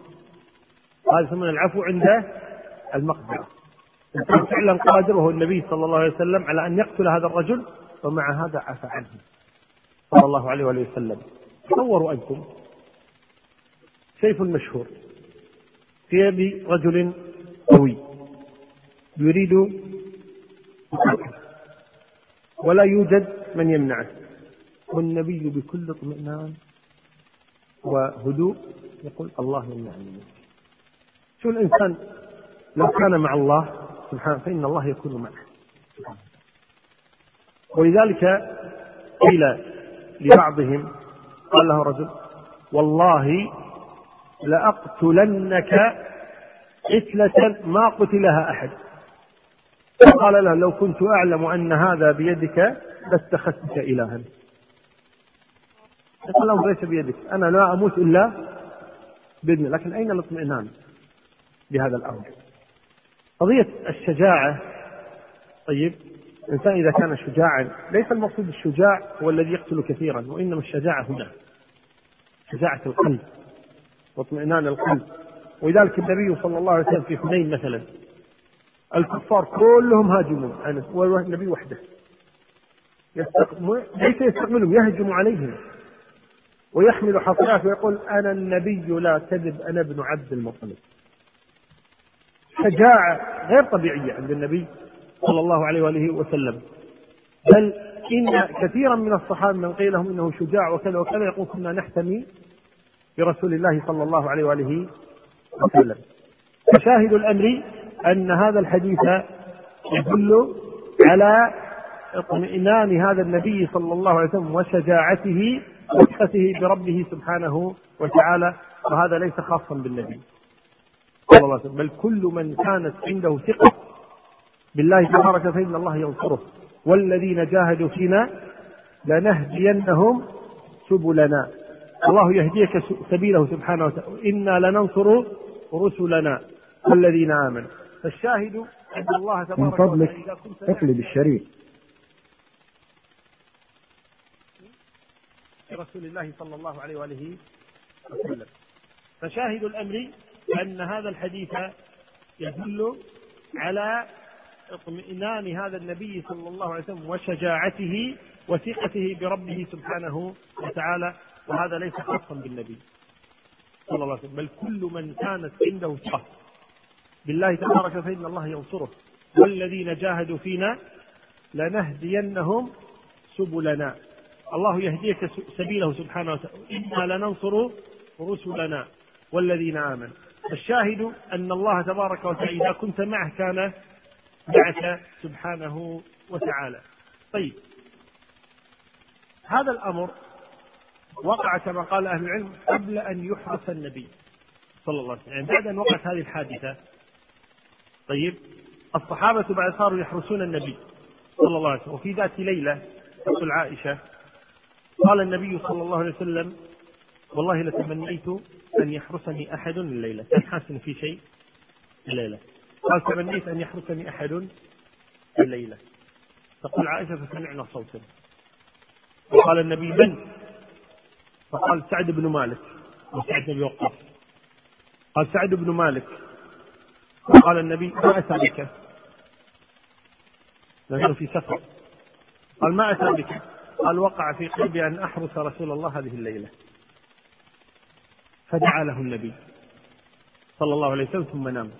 هذا يسمونه العفو عند المقدرة. كان فعلا قادر وهو النبي صلى الله عليه وسلم على أن يقتل هذا الرجل، ومع هذا عفى عنه صلى الله عليه وسلم. تصوروا أنتم سيف مشهور في يد رجل قوي يريد ولا يوجد من يمنعه، والنبي بكل اطمئنان وهدوء يقول الله يمنعني. شو الإنسان لو كان مع الله سبحانه فإن الله يكون معه. ولذلك قيل لبعضهم قال له رجل والله لأقتلنك قتلة ما قتلها أحد، فقال له لو كنت أعلم أن هذا بيدك لاتخذتك إلها. قال له ليس بيدك، أنا لا أموت إلا بإذن، لكن أين الاطمئنان بهذا الأمر؟ قضية الشجاعة. طيب الإنسان إذا كان شجاعا، ليس المقصود الشجاع هو الذي يقتل كثيرا، وإنما الشجاعة هنا شجاعة القلب واطمئنان القلب. ولذلك النبي صلى الله عليه وسلم في حنين مثلا الكفار كلهم هاجموا والنبي وحده، ليس يستقبلهم، يهجم عليهم ويحمل حصيات ويقول أنا النبي لا كذب، أنا ابن عبد المطلب. شجاعة غير طبيعية عند النبي صلى الله عليه وآله وسلم، بل إن كثيرا من الصحابة من قيل لهم إنه شجاع وكذا وكذا يقول كنا نحتمي برسول الله صلى الله عليه وآله وسلم. فشاهد الأمر أن هذا الحديث يدل على اطمئنان هذا النبي صلى الله عليه وسلم وشجاعته وثقته بربه سبحانه وتعالى، وهذا ليس خاصا بالنبي صلى الله عليه وسلم، بل كل من كانت عنده ثقة بالله تبارك فإن الله ينصره، والذين جاهدوا فينا لنهدينهم سبلنا، الله يهديك سبيله سبحانه وتعالى، إنا لننصر رسلنا والذين آمنوا. فالشاهد أن الله تبارك من فضلك اقلب الشريف رسول الله صلى الله عليه وآله وسلم. فشاهد الأمر أن هذا الحديث يدل على اطمئنان هذا النبي صلى الله عليه وسلم وشجاعته وثقته بربه سبحانه وتعالى، وهذا ليس خاصا بالنبي صلى الله عليه وسلم، بل كل من كانت عنده ثقة بالله تبارك فإن الله ينصره، والذين جاهدوا فينا لنهدينهم سبلنا. الله يهديك سبيله سبحانه وتعالى، إنا لننصر رسلنا والذين آمنوا. الشاهد أن الله تبارك وتعالى إذا كنت معه كان معك سبحانه وتعالى. طيب، هذا الأمر وقع كما قال أهل العلم قبل أن يحرص النبي صلى الله عليه وسلم، يعني بعد أن وقعت هذه الحادثة. طيب، الصحابة بعد صاروا يحرسون النبي صلى الله عليه وسلم، وفي ذات ليلة تقول عائشة قال النبي صلى الله عليه وسلم والله لتمنيت أن يحرسني أحد الليلة. تحاسن في شيء الليلة؟ قال تمنيت أن يحرسني أحد الليلة. تقول عائشة فسمعنا صوتا، وقال النبي من؟ فقال سعد بن مالك وسعد بن وقاص. قال سعد بن مالك، فقال النبي ما أتى بك؟ لأنه في سفر. قال ما أتى بك؟ قال وقع في قلبي أن أحرس رسول الله هذه الليلة. فدعا له النبي صلى الله عليه وسلم ثم نام.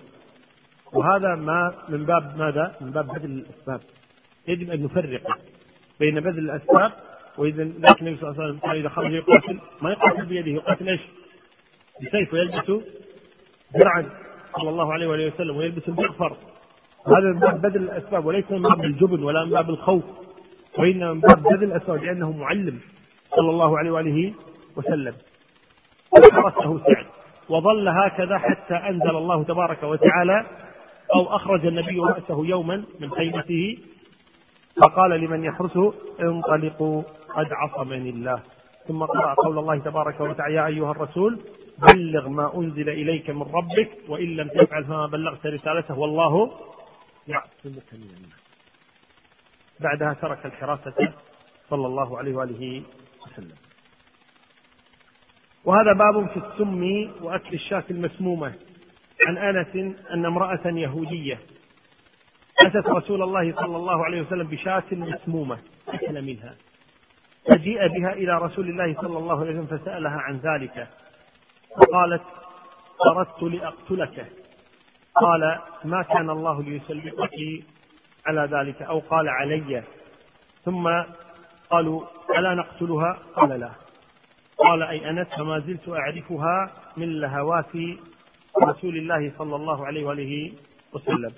وهذا ما من باب ماذا؟ من باب بذل الأسباب. يجب أن نفرق بين بذل الأسباب، وإذا ذاك النبي صلى الله عليه وسلم قال إذا خرج يقاتل ما يقاتل بيده، يقاتل إيش؟ بسيف، ويلبس درعا صلى الله عليه وآله وسلم، ويلبس المغفر. هذا من باب بذل الأسباب، وليس من باب الجبن ولا من باب الخوف، وإنما من باب بذل الأسباب لأنه معلم صلى الله عليه وآله وسلم. وحرسه سعد وظل هكذا حتى أنزل الله تبارك وتعالى أو أخرج النبي رأسه يوما من خيمته فقال لمن يحرسه انطلقوا قد عصمني الله، ثم قرأ قول الله تبارك وتعالى يا أيها الرسول بلغ ما أنزل إليك من ربك وإن لم تفعل فما بلغت رسالته والله يعصمك من الناس. بعدها ترك الحراسة صلى الله عليه وآله وسلم. وهذا باب في السم وأكل الشاة المسمومة. عن أنس أن امرأة يهودية أتت رسول الله صلى الله عليه وسلم بشاة مسمومة أكل منها، فجيء بها إلى رسول الله صلى الله عليه وسلم فسألها عن ذلك، فقالت أردت لأقتلك. قال ما كان الله ليسلطك على ذلك، أو قال علي. ثم قالوا ألا نقتلها؟ قال لا. قال أي أنس فما زلت أعرفها من لهوات رسول الله صلى الله عليه وآله وسلم.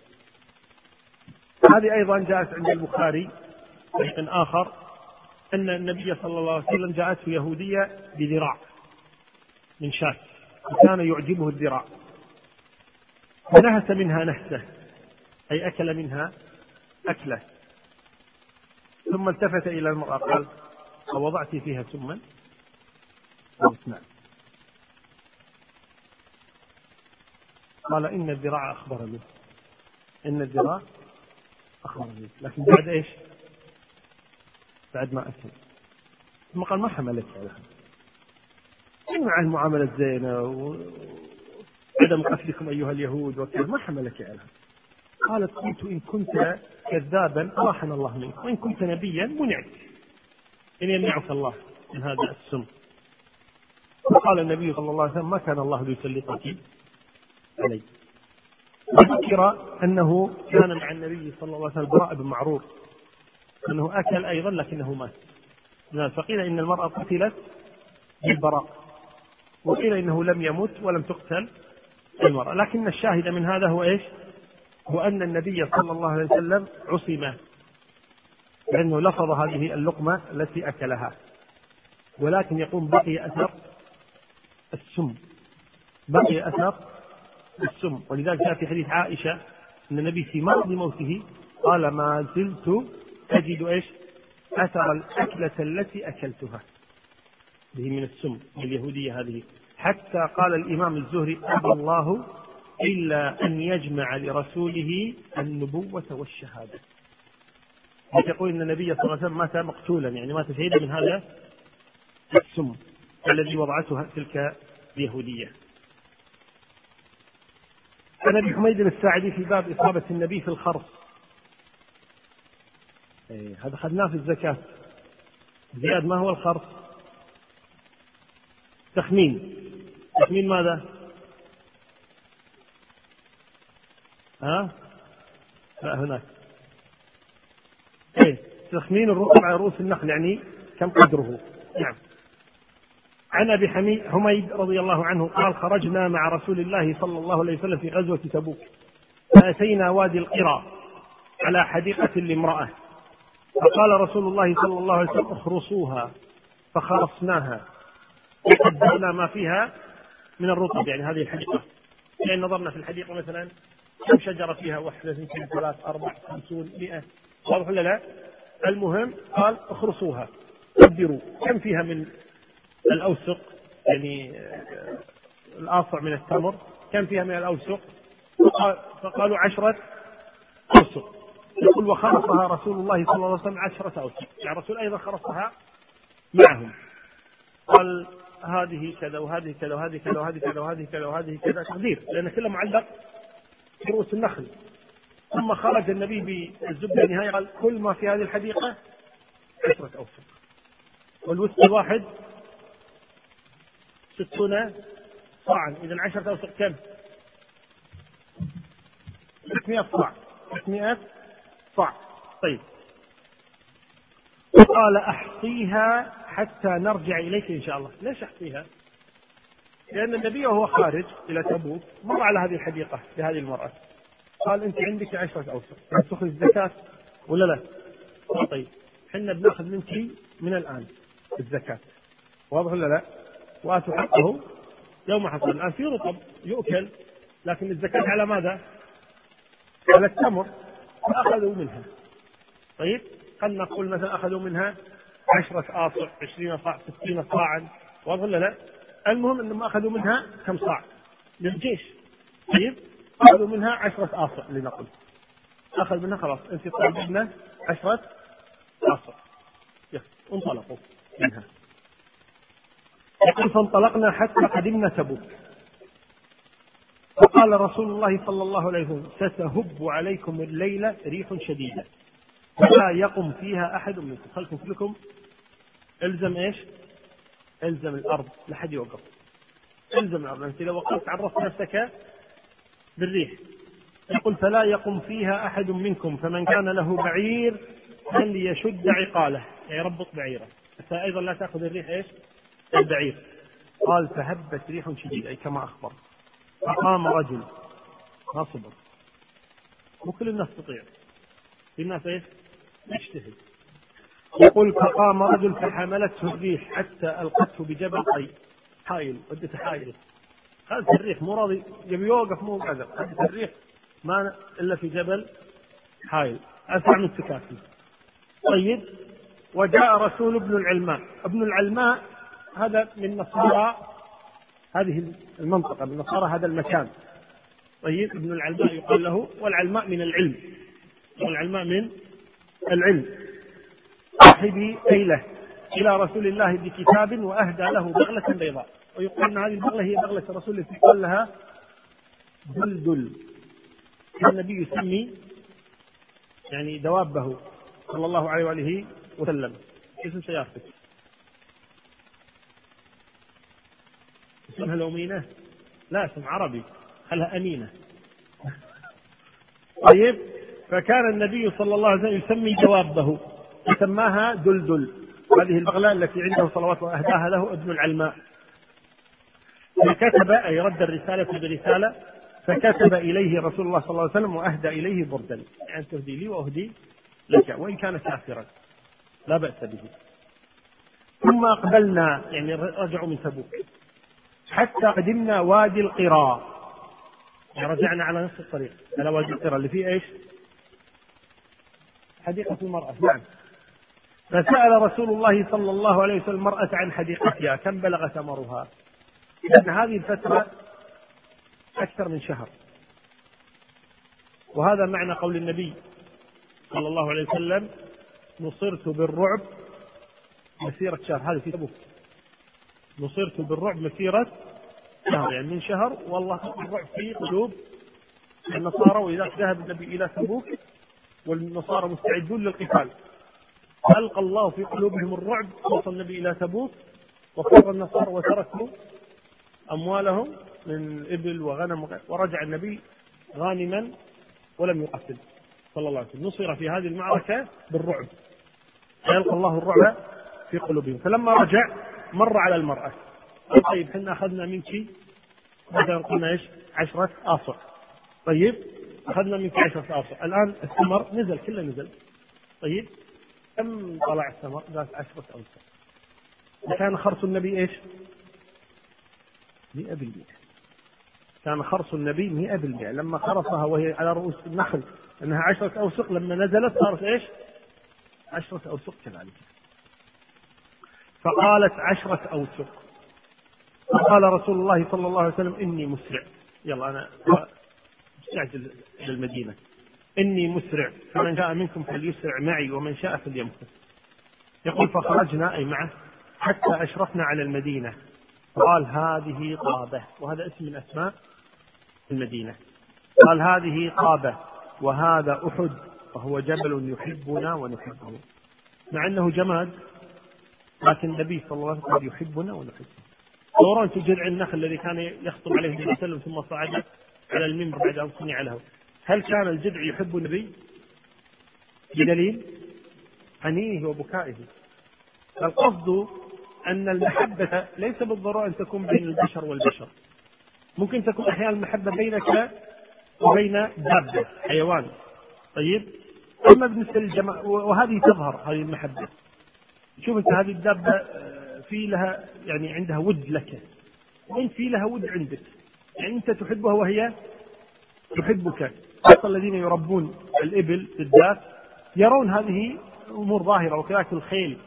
هذه أيضا جاءت عند البخاري شيء آخر، أن النبي صلى الله عليه وسلم جاءته يهودية بذراع من شاة وكان يعجبه الذراع، فنهس منها نهسة أي أكل منها أكلة، ثم التفت إلى المرأة قال أوضعت فيها سما؟ قال إن الذراع أخبرني، إن الذراع أخبرني، لكن بعد إيش؟ بعد ما أكل. ثم قال ما حملت عليها؟ مع المعاملة الزينة وعدم قتلكم أيها اليهود وكذا، ما حملك عليها؟ قالت قلت إن كنت كذابا راحن الله منك، وإن كنت نبيا منعت، إن يمنعك الله من هذا السم. فقال النبي صلى الله عليه وسلم ما كان الله ليسلطك علي. وذكر أنه كان مع النبي صلى الله عليه وسلم براء بن معروف، أنه أكل أيضا لكنه مات، فقيل إن المرأة قتلت بالبراء، وقيل إنه لم يمت ولم تقتل المرأة. لكن الشاهد من هذا هو إيش؟ هو أن النبي صلى الله عليه وسلم عصمه، لأنه لفظ هذه اللقمة التي أكلها، ولكن يقوم بقي أثر السم، بقي أثر السم. ولذلك جاء في حديث عائشة أن النبي في مرض موته قال ما زلت أجد إيش؟ أثر الأكلة التي أكلتها، به من السم اليهودية هذه. حتى قال الإمام الزهري أبى الله إلا أن يجمع لرسوله النبوة والشهادة، وتقول أن النبي صلى الله عليه وسلم مات مقتولا، يعني مات شهيدا من هذا السم الذي وضعته تلك اليهودية. عن أبي حميد السعدي في باب إصابة النبي في الخرص، إيه هذا خدناه في الزكاة. زياد ما هو الخرص؟ تخمين تخمين ماذا؟ ها؟ لا هناك. ايه تخمين الرقم على رؤوس النخل يعني كم قدره. نعم. عن أبي حميد رضي الله عنه قال: خرجنا مع رسول الله صلى الله عليه وسلم في غزوة تبوك، فأتينا وادي القرى على حديقة لامرأة، فقال رسول الله صلى الله عليه وسلم: اخرصوها، فخرصناها وقدرنا ما فيها من الرطب، يعني هذه الحديقة، يعني نظرنا في الحديقة مثلا كم شجرة فيها، واحدة اثنتين ثلاث أربع خمسون مئة، واضح ولا لا؟ المهم قال اخرصوها، قدروا كم فيها من الأوسق، يعني الآصع من التمر، كم فيها من الأوسق؟ فقالوا عشرة أوسق. يقول: وخرصها رسول الله صلى الله عليه وسلم عشرة أوسق، يعني الرسول أيضا خرصها معهم. قال: هذه كذا وهذه كذا وهذه كذا وهذه كذا وهذه كذا وهذه كذا، تقدير، لأن كله معلق في رؤوس النخل. ثم خرج النبي بالزبدة نهاية، قال: كل ما في هذه الحديقة عشرة أوسق، والوسق الواحد ستون صاعا، إذا عشرة أوسق كم؟ ستمائة صاع، ستمائة صاع. طيب. قال: أحصيها حتى نرجع إليك إن شاء الله. ليش أحصيها؟ لأن النبي وهو خارج إلى تبوك مر على هذه الحديقة لهذه المرأة، قال: أنت عندك عشرة أوسق، تأخذ الزكاة ولا لا؟ طيب، حنا بنأخذ منك من الآن الزكاة، واضح ولا لا؟ وآتوا حقه يوم حصل. الآن في رطب يؤكل، لكن الزكاة على ماذا؟ على التمر، فأخذوا منها. طيب، قد نقول مثلا أخذوا منها عشرة آصع، عشرين صاع، ستين صاعا، واضح ولا لا؟ المهم أنهم أخذوا منها كم صاع للجيش. طيب، أخذوا منها عشرة آصع لنقل، أخذ منها خلاص، أنت طالبنا عشرة آصع، انطلقوا منها. يقول: فانطلقنا حتى قدمنا تبوك، فقال رسول الله صلى الله عليه وسلم: ستهب عليكم الليلة ريح شديدة فلا يقم فيها أحد منكم. خلكم كلكم الزم إيش؟ الزم الأرض لحد يوقف، الزم الأرض، أنت لو وقفت عرفت نفسك بالريح. يقول: فلا يقم فيها أحد منكم، فمن كان له بعير فليشد عقاله، يعني ربط بعيره حتى أيضا لا تأخذ الريح إيش؟ البعير. قال: فهبت ريح شديدة، أي كما أخبر، فقام رجل، ما صبر، وكل الناس تطيع، الناس إيش؟ يجتهد. يقول: فقام رجل فحملته الريح حتى ألقته بجبل طي، حائل، ودته حائل، هذا الريح مو راضي يبي يوقف، مو قادر، هذا الريح ما إلا في جبل حائل، أسرع من التكاسي. طيب، وجاء رسول ابن العلماء، ابن العلماء هذا من نصارى هذه المنطقة، من نصارى هذا المكان. طيب، ابن العلماء يقال له، والعلماء من العلم، والعلماء من العلم. صاحبي أيله إلى رسول الله بكتاب وأهدى له بغلة بيضاء، ويقال أن هذه البغلة هي بغلة الرسول التي يقال لها دلدل، كان النبي يسمي يعني دوابه صلى الله عليه وآله وسلم. اسم سيارتك؟ اسمها الأمينة؟ لا، اسم عربي، خلها أمينة. طيب، فكان النبي صلى الله عليه وسلم يسمي جوابه، سماها دلدل، هذه البغلة التي عنده صلوات الله، أهداها له ابن العلماء. فكتب، أي رد الرسالة برسالة، فكتب إليه رسول الله صلى الله عليه وسلم وأهدى إليه بردا، يعني تهدي لي وأهدي لك، وإن كان كافرا لا بأس به. ثم أقبلنا، يعني رجعوا من تبوك، حتى قدمنا وادي القراء، رجعنا على نفس الطريق، على وادي القراء اللي فيه ايش؟ حديقة المرأة. نعم. فسأل رسول الله صلى الله عليه وسلم المرأة عن حديقتها، كم بلغ ثمرها، لأن هذه الفترة أكثر من شهر، وهذا معنى قول النبي صلى الله عليه وسلم: نصرت بالرعب مسيرة شهر. هذه في تبوك، نصرت بالرعب مسيرة شهر، يعني من شهر، والله الرعب في قلوب النصارى، وإذا ذهب النبي إلى تبوك والنصارى مستعدون للقتال، فألقى الله في قلوبهم الرعب، وصل النبي إلى تبوك وفر النصارى وتركوا أموالهم من إبل وغنم وغير. ورجع النبي غانما ولم يقتل صلى الله عليه وسلم، نصر في هذه المعركة بالرعب، فيلقى الله الرعب في قلوبهم. فلما رجع مر على المرأة، طيب حنا أخذنا منك مثلا قلنا إيش عشرة آصع، طيب أخذنا منك عشرة آصع، الآن الثمر نزل كله نزل، طيب كم طلع الثمر؟ ذات عشرة أوسع، وكان خرص النبي إيش مئة بالمئة، كان خرص النبي مئة بالمئة. لما خرصها وهي على رؤوس النخل أنها عشرة أوسق، لما نزلت صارت إيش عشرة أوسق كذلك، فقالت عشرة أوسق. فقال رسول الله صلى الله عليه وسلم إني مسرع، يلا أنا استعجل للمدينة، إني مسرع فمن جاء منكم فليسرع معي ومن شاء فليمكث. يقول فخرجنا أي معه حتى أشرفنا على المدينة. قال هذه قابة، وهذا اسم من أسماء المدينة. قال هذه قابة وهذا أحد وهو جبل يحبنا ونحبه، مع أنه جماد لكن النبي صلى الله عليه وسلم يحبنا ونحبه. دوران جذع النخل الذي كان يخطب عليه النبي صلى الله عليه وسلم ثم صعد على المنبر بعد أن صنع له، هل كان الجذع يحب النبي بدليل حنيه وبكائه؟ القصد أن المحبة ليس بالضرورة أن تكون بين البشر والبشر، ممكن تكون أحيانا المحبة بينك وبين دابة حيوان، طيب أما بالنسبة للجماعة، وهذه تظهر هذه المحبة. شوف أنت هذه الدابة في لها يعني عندها ود لك، وانت في لها ود عندك، يعني انت تحبها وهي تحبك. خاصة الذين يربون الإبل بالذات يرون هذه أمور ظاهرة، وكذلك الخيل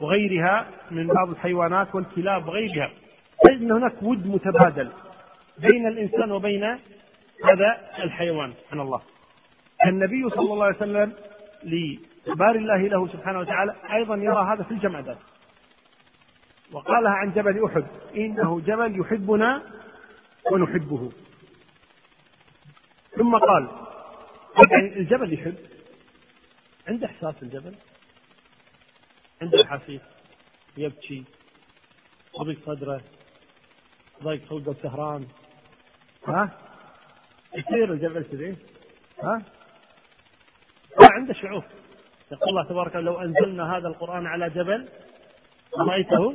وغيرها من بعض الحيوانات والكلاب وغيرها، تجد أن هناك ود متبادل بين الإنسان وبين هذا الحيوان عن الله. النبي صلى الله عليه وسلم لإخبار الله له سبحانه وتعالى أيضا يرى هذا في الجمادات، وقالها عن جبل أحد إنه جبل يحبنا ونحبه. ثم قال الجبل يحب، عنده إحساس الجبل، عنده حسيس، يبكي، ضيق صدره، ضيق خلقه، سهران، ها يصير الجبل كذي، ها عنده شعور. يقول الله تبارك وتعالى لو أنزلنا هذا القرآن على جبل رأيته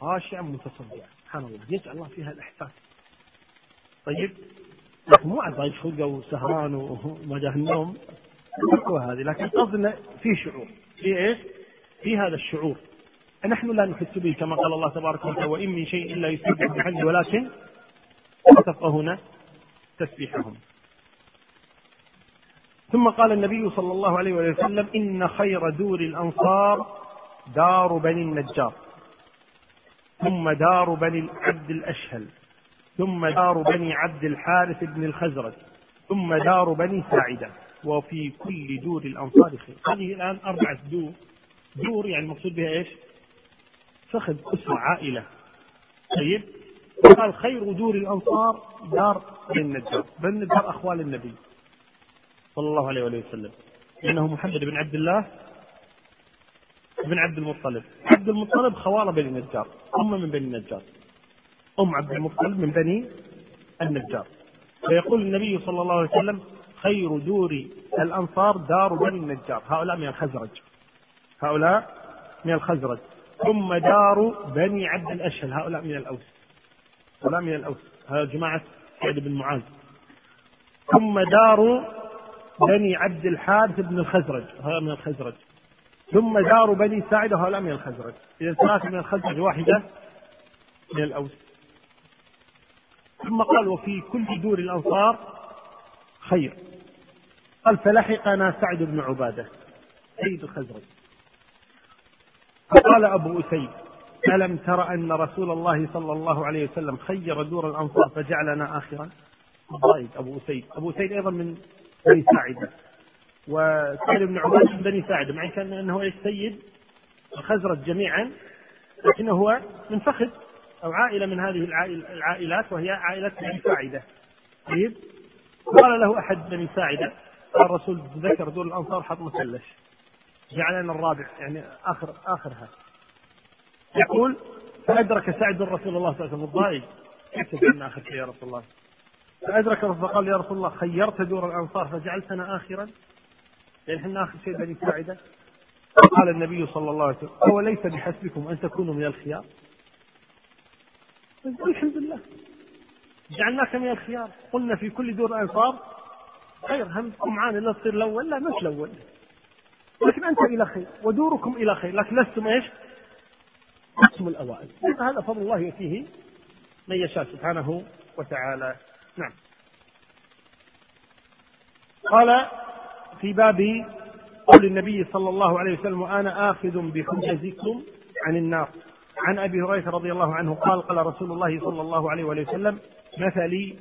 خاشعا متصدعا، سبحان الله، يجعل الله فيها الإحساس. طيب مو عاد ضايق خلقه وسهران وما جاه النوم هذه، لكن أظن في شعور، في إيش؟ في هذا الشعور نحن لا نحس به، كما قال الله تبارك وتعالى وإن من شيء إلا يسبح بحمده ولكن لا تفقهون تسبيحهم. ثم قال النبي صلى الله عليه وسلم إن خير دور الأنصار دار بني النجار، ثم دار بني عبد الأشهل، ثم دار بني عبد الحارث بن الخزرج، ثم دار بني ساعدة، وفي كل دور الأنصار خير. هذه الآن أربعة دور، دور يعني المقصود بها إيش؟ فخذ، أسرة، عائلة. طيب قال خير دور الأنصار دار بني النجار، بني النجار أخوال النبي صلى الله عليه وسلم، لأنه محمد بن عبد الله ابن عبد المطلب، عبد المطلب خواله بني النجار، أمه من بني النجار، أم عبد المطلب من بني النجار. فيقول النبي صلى الله عليه وسلم خير دور الأنصار دار بني النجار، هؤلاء من الخزرج، هؤلاء من الخزرج. ثم دار بني عبد الأشهل، هؤلاء من الأوس، هؤلاء من الأوس، هؤلاء جماعة سعد بن معاذ. ثم دار بني عبد الحارث بن الخزرج، هؤلاء من الخزرج. ثم دار بني ساعدة، هؤلاء من الخزرج. إذا ثلاثة من الخزرج واحدة من الأوس. ثم قال وفي كل دور الأنصار خير. قال فلحقنا سعد بن عبادة سيد الخزرج، فقال أبو أسيد ألم ترى أن رسول الله صلى الله عليه وسلم خير دور الأنصار فجعلنا آخرا؟ ضايق أبو أسيد، أبو أسيد أيضا من بني ساعدة، وسعد بن عبادة من بني ساعدة، مع كان أنه إيش سيد الخزرج جميعا، لكنه هو من فخذ أو عائلة من هذه العائلات، وهي عائلة بني ساعدة. طيب قال له أحد بني ساعدة الرسول ذكر دور الأنصار حط مثلث جعلنا الرابع، يعني آخر آخرها. يقول فأدرك سعد رسول الله صلى الله عليه وسلم، الضائج اتبعنا أخذتي يا رسول الله. فأدرك فقال يا رسول الله خيرت دور الأنصار فجعلتنا آخرا، لأن حنا آخر شيء بني ساعدة. قال النبي صلى الله عليه وسلم أوليس بحسبكم أن تكونوا من الخيار؟ الحمد لله جعلناك من الخيار، قلنا في كل دور الأنصار خير، همكم معانا لا تصير الأول، لا مش الأول، لكن أنت إلى خير ودوركم إلى خير، لكن لستم إيش؟ لستم الأوائل. هذا فضل الله يأتيه من يشاء سبحانه وتعالى. نعم. قال في باب قول النبي صلى الله عليه وسلم وأنا آخذ بحجزكم عن النار، عن أبي هريرة رضي الله عنه قال قال رسول الله صلى الله عليه وسلم مثلي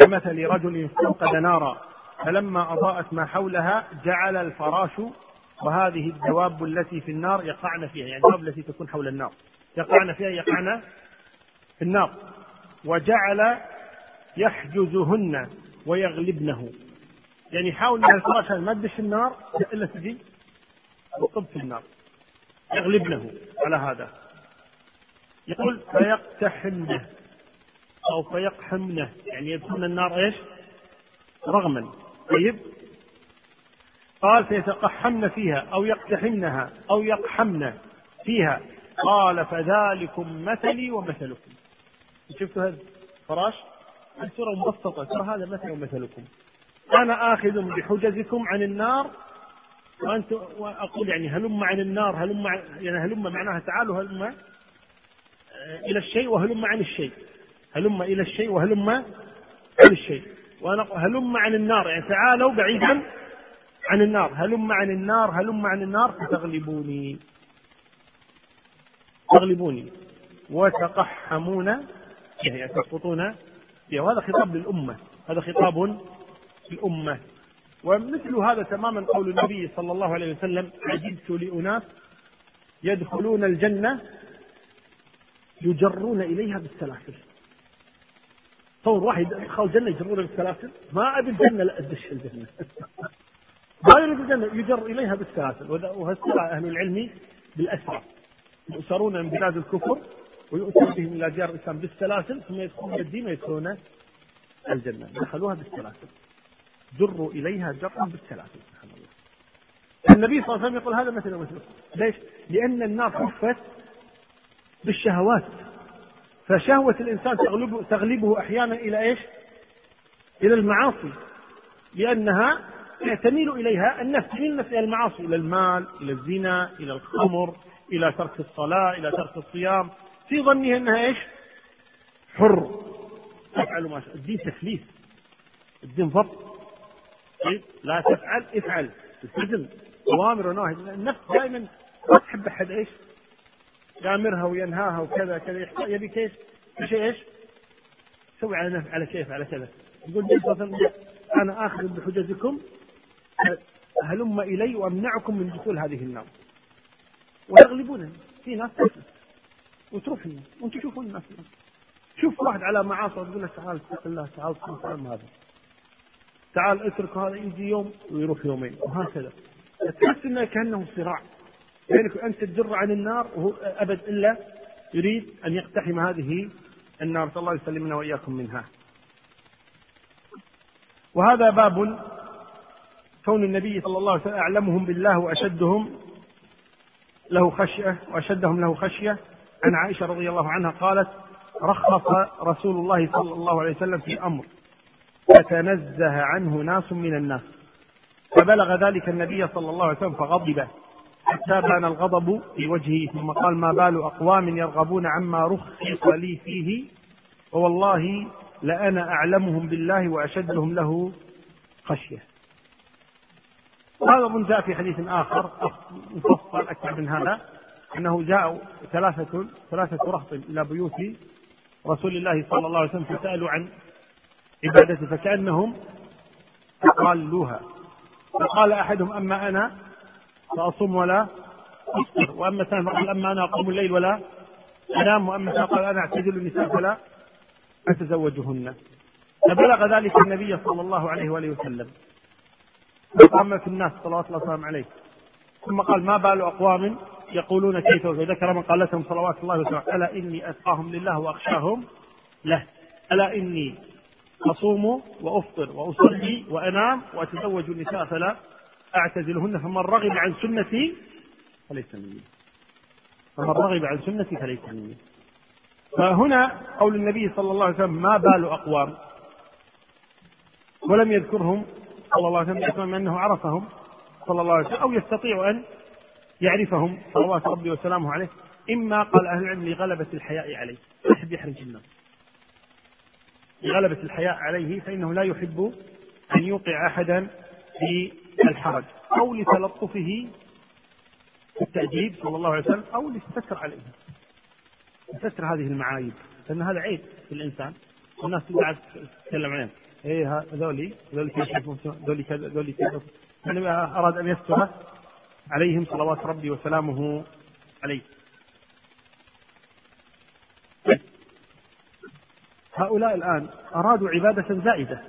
كمثل رجل استوقد نارا فلما أضاءت ما حولها جعل الفراش وهذه الدواب التي في النار يقعن فيها، يعني الدواب التي تكون حول النار يقعن فيها، يقعن في النار، وجعل يحجزهن ويغلبنه، يعني حاول أن الفراش ما تدش النار إلا تجي تطب في النار، يغلبنه على هذا. يقول فيقتحمنه أو فيقحمنه، يعني يدخلن النار إيش؟ رغما. طيب قال فيتقحمن فيها أو يقتحمنها أو يقحمن فيها. قال فذلكم مثلي ومثلكم. شفتوا هذا الفراش؟ السورة مبسطة، ترى هذا مثلي ومثلكم. أنا آخذ بحجزكم عن النار وأنت وأقول يعني هلم عن النار، هلم يعني هلم معناها تعالوا، هلم إلى الشيء وهلم عن الشيء، هلم إلى الشيء وهلم عن الشيء، وأنا هلم عن النار يعني تعالوا بعيدا عن النار، هلم عن النار هلم عن النار فتغلبوني، تغلبوني وتقحمون يعني تسقطون فيها. وهذا خطاب للأمة، هذا خطاب الأمة. ومثل هذا تماما قول النبي صلى الله عليه وسلم عجبت لأناس يدخلون الجنة يجرون إليها بالسلاسل. طور واحد يدخل الجنة يجرون بالسلاسل، ما أبي الجنة لا أدش الجنة ما يريد الجنة، يجر إليها بالسلاسل. وهذا أهل العلم بالأسرى يؤسرون من بلاد الكفر ويؤسر بهم إلى ديار الإسلام بالسلاسل، ثم يدخلون الدين ويدخلون الجنة، دخلوها بالسلاسل، جروا إليها جرا بالسلاسل. سبحان الله. النبي صلى الله عليه وسلم يقول هذا مثل ومثله. ليش؟ لأن النار حفت بالشهوات، فشهوة الإنسان تغلبه, تغلبه أحيانا إلى إيش؟ إلى المعاصي، لأنها تميل إليها النفس، تميل النفس إلى المعاصي، إلى المال، إلى الزنا، إلى الخمر، إلى ترك الصلاة، إلى ترك الصيام، في ظنها أنها إيش؟ حر، تفعل ما شاء. الدين تكليف، الدين ضبط، لا تفعل افعل، السجن اوامر ونواهي. النفس دائما ما تحب احد ايش؟ يامرها وينهاها وكذا كذا، يبي كيف شيء ايش؟ سوي على نفس على كيف على كذا. يقول انا اخذ بحجزكم هلم الي وامنعكم من دخول هذه النار ويغلبونني. في ناس تفلت وتروحني، وانتم تشوفون الناس، شوف واحد على معاصي وتقول له تعال اتق الله، تعال اتق هذا، تعال اترك هذا، يجي يوم ويروح يومين وهكذا. تحس انه كانه صراع، يعني انت تجر عن النار وهو ابد الا يريد ان يقتحم هذه النار. الله يسلمنا واياكم منها. وهذا باب كون النبي صلى الله عليه وسلم اعلمهم بالله واشدهم له خشيه واشدهم له خشيه. عن عائشه رضي الله عنها قالت رخص رسول الله صلى الله عليه وسلم في امر فتنزه عنه ناس من الناس، فبلغ ذلك النبي صلى الله عليه وسلم فغضب حتى بان الغضب في وجهه، ثم قال ما بال أقوام يرغبون عما رخص لي فيه ووالله لأنا أعلمهم بالله وأشدهم له خشية. وهذا جاء في حديث آخر مفصل أكثر من هذا أنه جاء ثلاثة ثلاثة رهط إلى بيوت رسول الله صلى الله عليه وسلم فسألوا عن عبادته فكأنهم أقلوها، فقال أحدهم أما أنا فأصوم ولا أفطر، وأما الثاني فقال أما أنا أقوم الليل ولا أنام، وأما الثالث قال أنا أعتزل النساء ولا أتزوجهن. فبلغ ذلك النبي صلى الله عليه وآله وسلم فقام في الناس صلوات الله وسلامه عليه، ثم قال ما بال أقوام يقولون كيف، وذكر من قال لهم صلوات الله وسلامه ألا إني أتقاهم لله وأخشاهم له. ألا إني أصوم وأفطر وأصلي وأنام وأتزوج النساء فلا أعتزلهن، فمن رغب عن سنتي فليس مني، فمن رغب عن سنتي فليس مني. فهنا قول النبي صلى الله عليه وسلم ما بال أقوام، ولم يذكرهم صلى الله عليه وسلم لأنه عرفهم صلى الله عليه وسلم أو يستطيع أن يعرفهم صلوات ربي وسلامه عليه، إما قال أهل العلم لغلبة الحياء عليه، لا يحب يحرج الناس، لغلبة الحياء عليه فإنه لا يحب أن يوقع أحدا في الحرج، أو لتلطفه التأديب صلى الله عليه وسلم، أو للستر عليه، ستر هذه المعايب، لأن هذا عيب في الإنسان، والناس تقعد تتكلم عنه، إيه هذولي هذولي كذبون هذولي هذولي كذب، إنما أراد أن يستر عليهم صلوات ربي وسلامه عليه. هؤلاء الآن أرادوا عبادة زائدة،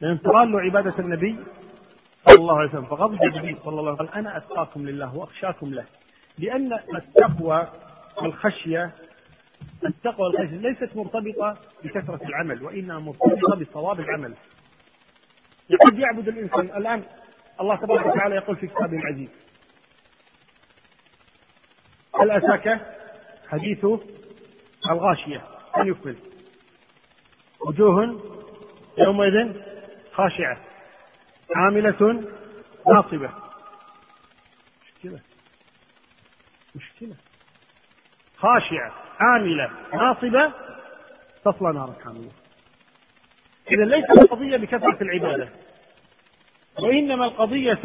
لأن ترالوا عبادة النبي صلى الله عليه وسلم، فغضب النبي صلى الله عليه وسلم قال أنا أتقاكم لله وأخشاكم له، لأن التقوى والخشية التقوى والخشية ليست مرتبطة بكثرة العمل، وإنها مرتبطة بصواب العمل. قد يعبد الإنسان الآن، الله تبارك وتعالى يقول في كتابه العزيز هل أتاك حديث الغاشية أن يكمل وجوه يومئذ خاشعة عاملة ناصبة. مشكلة مشكلة خاشعة عاملة ناصبة تصلى نارا حامية. إذا ليست القضية بكثرة العبادة، وإنما القضية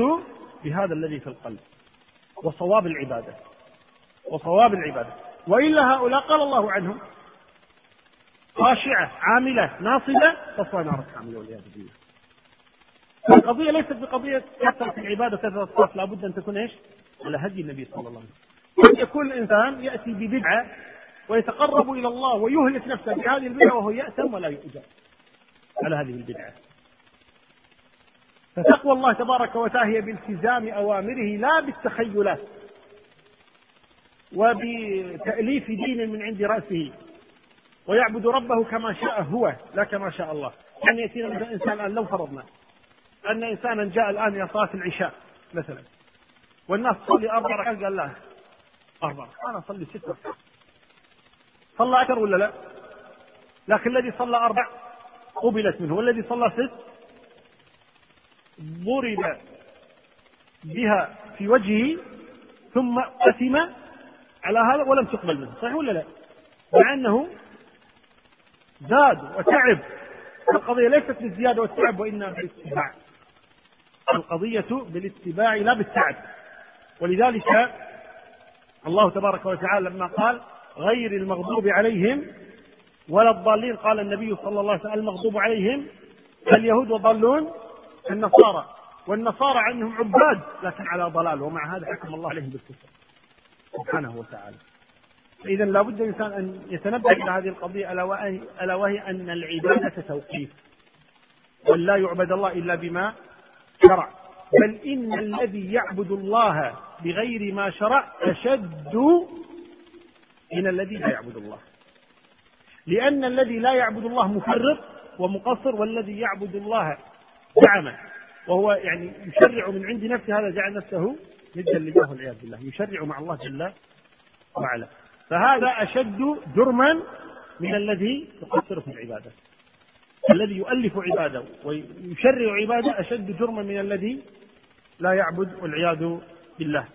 بهذا الذي في القلب وصواب العبادة وصواب العبادة وإلا هؤلاء قال الله عنهم خاشعة عاملة ناصبة تصلى نارا حامية والعياذ بالله. القضية ليست بقضية كثرة العبادة كثرة الصلاة، لابد أن تكون إيش على هدي النبي صلى الله عليه وسلم. قد يكون الإنسان يأتي ببدعة ويتقرب إلى الله ويهلك نفسه بهذه البدعة وهو يأثم ولا يؤجر على هذه البدعة. فتقوى الله تبارك وتعالى هي بالتزام أوامره لا بالتخيلات وبتأليف دين من عند رأسه، ويعبد ربه كما شاء هو لا كما شاء الله. يعني يأتينا من الإنسان الآن، لو فرضنا أن إنسانا جاء الآن إلى صلاة العشاء مثلا والناس صلي أربع ركعات، قال لا أربع، أنا صلي ستة، صلى أكثر ولا لا؟ لكن الذي صلى أربع قبلت منه، والذي صلى ست ضرب بها في وجهه ثم أثم على هذا ولم تقبل منه، صحيح ولا لا؟ مع أنه زاد وتعب. القضية ليست بالزيادة والتعب وإنما بالاتباع، القضية بالاتباع لا بالتعب. ولذلك الله تبارك وتعالى لما قال غير المغضوب عليهم ولا الضالين، قال النبي صلى الله عليه وسلم المغضوب عليهم اليهود وضالون النصارى، والنصارى عنهم عباد لكن على ضلال، ومع هذا حكم الله عليهم بالكفر سبحانه وتعالى. فإذا لا بد الإنسان أن يتنبه إلى هذه القضية، ألا وهي أن العبادة توقيف، ولا يعبد الله إلا بما شرع، بل إن الذي يعبد الله بغير ما شرع أشد من الذي لا يعبد الله، لأن الذي لا يعبد الله مفرط ومقصر، والذي يعبد الله زعمه وهو يعني يشرع من عند نفسه، هذا جعل نفسه ندا لله والعياذ بالله، يشرع مع الله جل وعلا، فهذا أشد جرما من الذي يقصر في العبادة. الذي يؤلف عباده ويشرع عباده أشد جرما من الذي لا يعبد والعياذ بالله.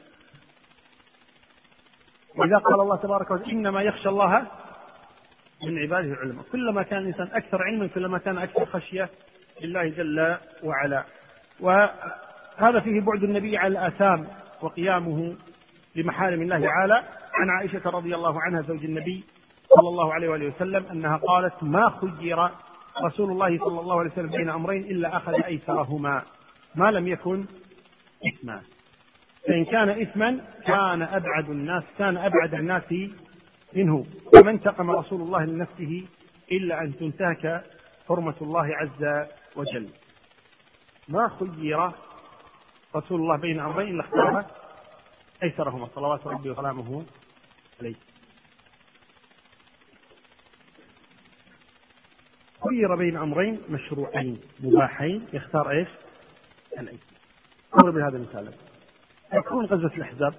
وإذا قال الله تبارك وتعالى إنما يخشى الله من عباده العلماء، كلما كان الإنسان أكثر علما كلما كان أكثر خشية لله جل وعلا. وهذا فيه بعد النبي على الآثام وقيامه لمحارم الله تعالى. عن عائشة رضي الله عنها زوج النبي صلى الله عليه وآله وسلم أنها قالت ما خير رسول الله صلى الله عليه وسلم بين أمرين إلا أخذ أيسرهما ما لم يكن إثما، فإن كان إثما كان أبعد الناس كان أبعد الناس منه، وما انتقم رسول الله لنفسه إلا أن تنتهك حرمة الله عز وجل. ما خير رسول الله بين أمرين إلا اختار أيسرهما صلوات ربي وسلامه عليه. خير بين امرين مشروعين مباحين يختار ايش؟ العيد. اضرب هذا المثال. تكون غزوه الاحزاب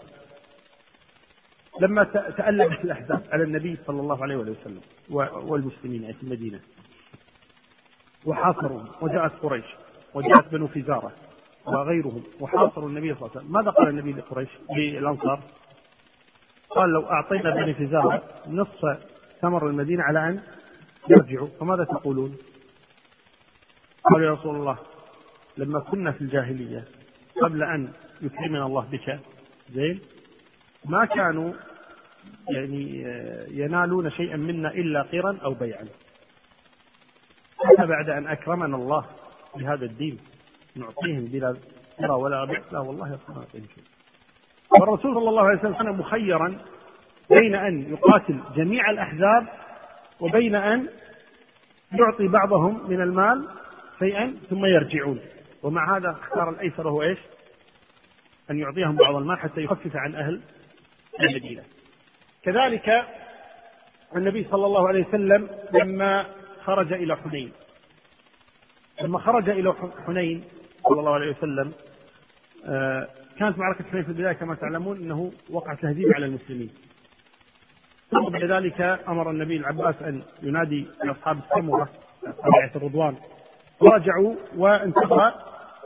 لما تألمت الاحزاب على النبي صلى الله عليه وسلم والمسلمين في المدينه وحاصرهم، وجاءت قريش وجاءت بنو فزاره وغيرهم وحاصروا النبي صلى الله عليه وسلم، ماذا قال النبي لقريش للانصار؟ قال لو اعطينا بني فزاره نصف ثمر المدينه على ان يرجعوا فماذا تقولون؟ قالوا يا رسول الله لما كنا في الجاهليه قبل ان يكرمنا الله بك زين ما كانوا يعني ينالون شيئا منا الا قرا او بيعا، حتى بعد ان اكرمنا الله بهذا الدين نعطيهم بلا قرى ولا بيع؟ لا والله يصنع شيء. والرسول صلى الله عليه وسلم كان مخيرا بين ان يقاتل جميع الاحزاب وبين ان يعطي بعضهم من المال شيئا ثم يرجعون، ومع هذا اختار الايسر هو ايش؟ ان يعطيهم بعض المال حتى يخفف عن اهل المدينه. كذلك النبي صلى الله عليه وسلم لما خرج الى حنين، لما خرج الى حنين صلى الله عليه وسلم كانت معركه حنين في البدايه كما تعلمون انه وقع تهديد على المسلمين، وبعد ذلك امر النبي العباس ان ينادي اصحاب السمره اصحاب بيعه الرضوان، ورجعوا وانتقى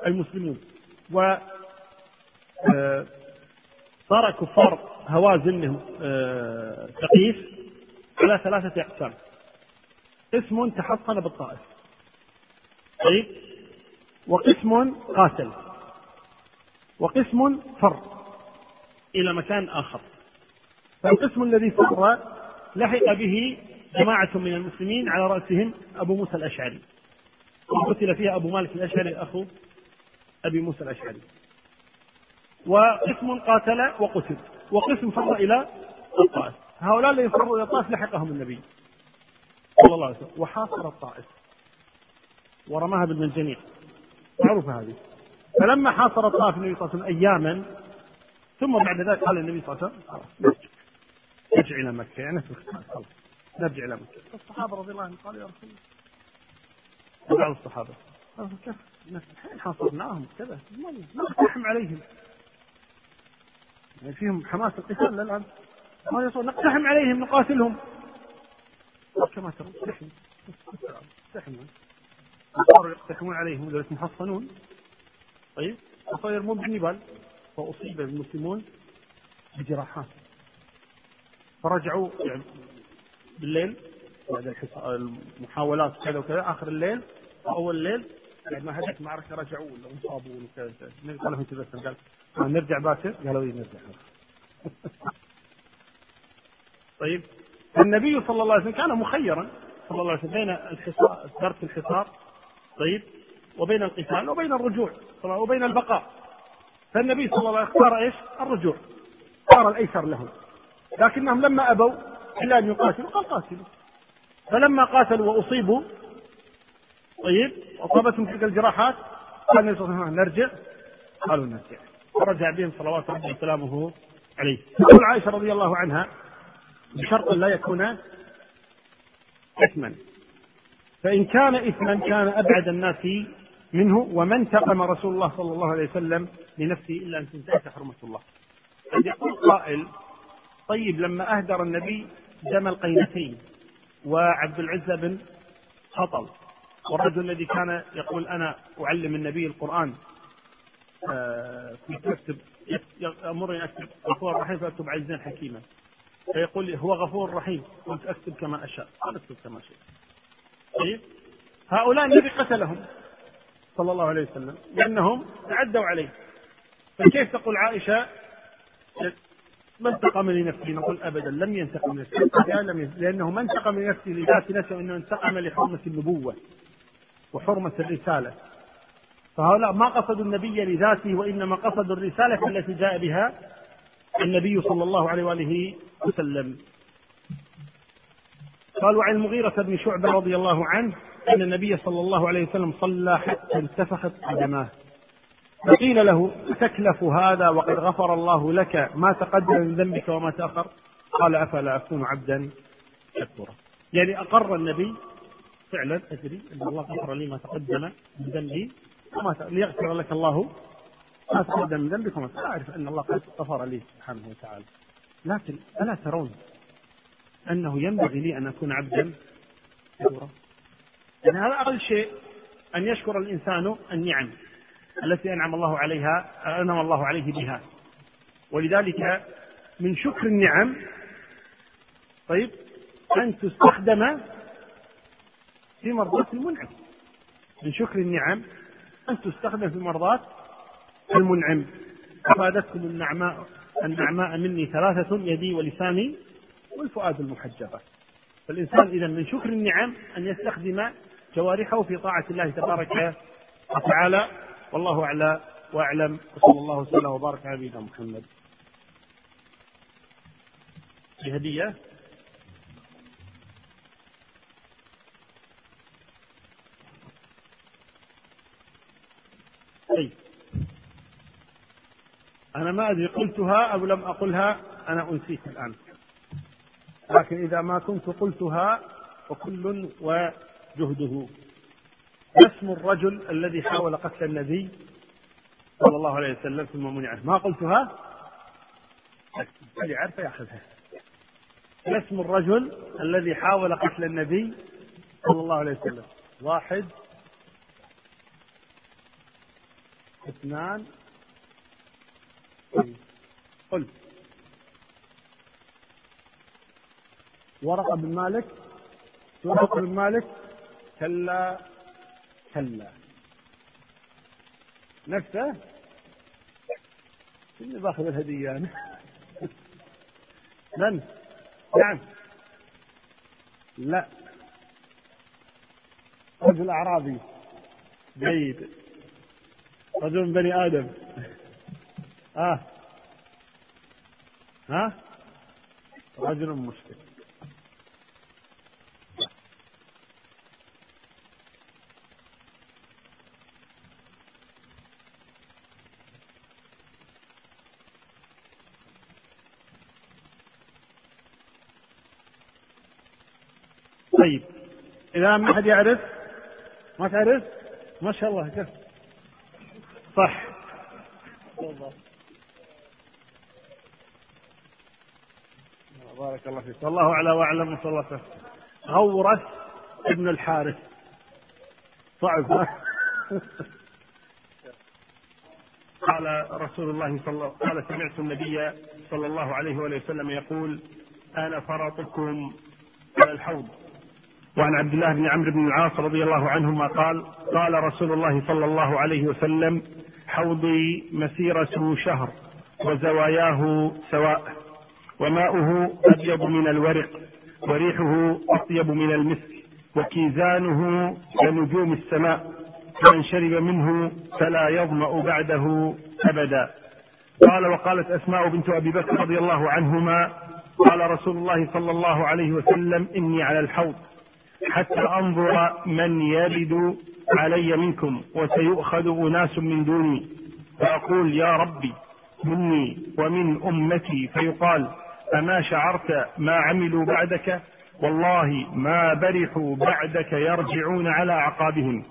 المسلمون وصار كفار هوازن ثقيف على ثلاثه اقسام. قسم تحصن بالطائف، طيب، وقسم قاتل، وقسم فر الى مكان اخر. فالقسم الذي فر لحق به جماعه من المسلمين على راسهم ابو موسى الاشعري، وقتل فيها ابو مالك الاشعري اخو ابي موسى الاشعري. وقسم قاتل وقتل، وقسم فر الى الطائف. هؤلاء الذين فروا الى الطائف لحقهم النبي صلى الله عليه وسلم وحاصر الطائف ورماها بالمنجنيق، معروفه هذه. فلما حاصر الطائف النبي صلى الله عليه وسلم اياما، ثم بعد ذلك قال النبي صلى الله عليه وسلم نرجع نرجع الى مكه، يعني في الختام نرجع الى مكه. الصحابه رضي الله عنهم قالوا يا رسول الله، بعض الصحابه قالوا كيف نحن حاصرناهم كذا ما نقتحم عليهم، يعني فيهم حماس القتال للان، قال يا رسول الله نقتحم عليهم نقاتلهم كما ترون نحن نقتحم، صاروا يقتحمون عليهم لذلك محصنون، طيب، وصاروا يرمون بالنبال، فأصيب المسلمون بجراحات، فرجعوا يعني بالليل بعد المحاولات كذا وكذا آخر الليل وأول الليل لما هدت معركة رجعوا ولا انصابوا وكذا كذا، قال لهم تبسم قال نرجع باكر، قالوا لي نرجع. طيب، النبي صلى الله عليه وسلم كان مخيرا صلى الله عليه وسلم بين الحصار ترك الحصار، طيب، وبين القتال وبين الرجوع وبين البقاء. فالنبي صلى الله عليه وسلم اختار ايش؟ الرجوع، اختار الايسر لهم، لكنهم لما ابوا الا ان يقاتلوا قال قاتلوا، فلما قاتلوا واصيبوا، طيب، اصابتهم تلك الجراحات قال النبي صلى الله عليه وسلم نرجع، قالوا نرجع، ورجع بهم صلوات ربي وسلامه عليه. تقول عائشه رضي الله عنها بشرط لا يكون اثما، فان كان اثما كان ابعد الناس منه، وما انتقم رسول الله صلى الله عليه وسلم لنفسه الا ان تنتهك حرمه الله. قد يقول قائل طيب لما اهدر النبي دم القينتين وعبد العزة بن خطل والرجل الذي كان يقول انا اعلم النبي القران كنت اكتب امرني اكتب غفور رحيم فاكتب عزيزا حكيما، فيقول لي هو غفور رحيم قلت اكتب كما اشاء، قال اكتب كما شئت. طيب، هؤلاء النبي قتلهم صلى الله عليه وسلم لانهم تعدوا عليه، فكيف تقول عائشه ما انتقم لنفسه؟ نقول ابدا لم ينتقم لنفسه، لانه ما انتقم لنفسه لذات نفسه وانه انتقم لحرمه النبوه وحرمه الرساله، فهؤلاء ما قصدوا النبي لذاته وانما قصدوا الرساله التي جاء بها النبي صلى الله عليه واله وسلم. قال وعن المغيرة بن شعبة رضي الله عنه أن النبي صلى الله عليه وسلم صلى حتى انتفخت قدماه، فقيل له تكلف هذا وقد غفر الله لك ما تقدم من ذنبك وما تأخر؟ قال أفلا أكون عبدا شكورا. يعني أقر النبي فعلا أدري أن الله غفر لي ما تقدم من ذنبي وما ليغفر لك الله ما تقدم من ذنبك وما أعرف أن الله قد غفر لي سبحانه وتعالى، لكن ألا ترون أنه ينبغي لي أن أكون عبدا شكورا؟ يعني هذا أقل شيء أن يشكر الإنسان النعم التي أنعم الله عليها أنعم الله عليه بها. ولذلك من شكر النعم طيب أن تستخدم في مرضاة المنعم، من شكر النعم أن تستخدم في مرضاة المنعم. أفادتكم النعماء النعماء مني ثلاثة، يدي ولساني والفؤاد المحجبة. فالإنسان إذا من شكر النعم أن يستخدم جوارحه في طاعة الله تبارك وتعالى، والله أعلى وأعلم، وصلى الله وسلم وبارك على نبينا محمد. بهدية أي أنا ما أدري قلتها أو لم أقلها، أنا أنسيت الآن، لكن إذا ما كنت قلتها وكل وجهده. اسم الرجل الذي حاول قتل النبي صلى الله عليه وسلم ثم منعه، ما قلتها اللي عارفه ياخذها. اسم الرجل الذي حاول قتل النبي صلى الله عليه وسلم، واحد اثنان قل ورقة بن مالك. ورقة بن مالك كلا كلا نفسه اللي باخذ الهدية أنا. من؟ نعم لا رجل أعرابي جيد، رجل من بني آدم. آه ها رجل مشرك. طيب إذا ما حد يعرف، ما تعرف ما شاء الله كيف صح والله بارك الله فيك، والله أعلى وأعلم وصلته. غورة ابن الحارث صعب. قال رسول الله صلى الله عليه وسلم، سمعت النبي صلى الله عليه وسلم يقول أنا فرطكم على الحوض. وعن عبد الله بن عمرو بن العاص رضي الله عنهما قال قال رسول الله صلى الله عليه وسلم حوضي مسيرة شهر وزواياه سواء، وماؤه أبيض من الورق وريحه أطيب من المسك وكيزانه كنجوم السماء، فمن شرب منه فلا يظمأ بعده أبدا. قال وقالت أسماء بنت أبي بكر رضي الله عنهما قال رسول الله صلى الله عليه وسلم إني على الحوض حتى أنظر من يرد علي منكم وسيؤخذ أناس من دوني، فأقول يا ربي مني ومن أمتي، فيقال أما شعرت ما عملوا بعدك؟ والله ما برحوا بعدك يرجعون على عقابهم.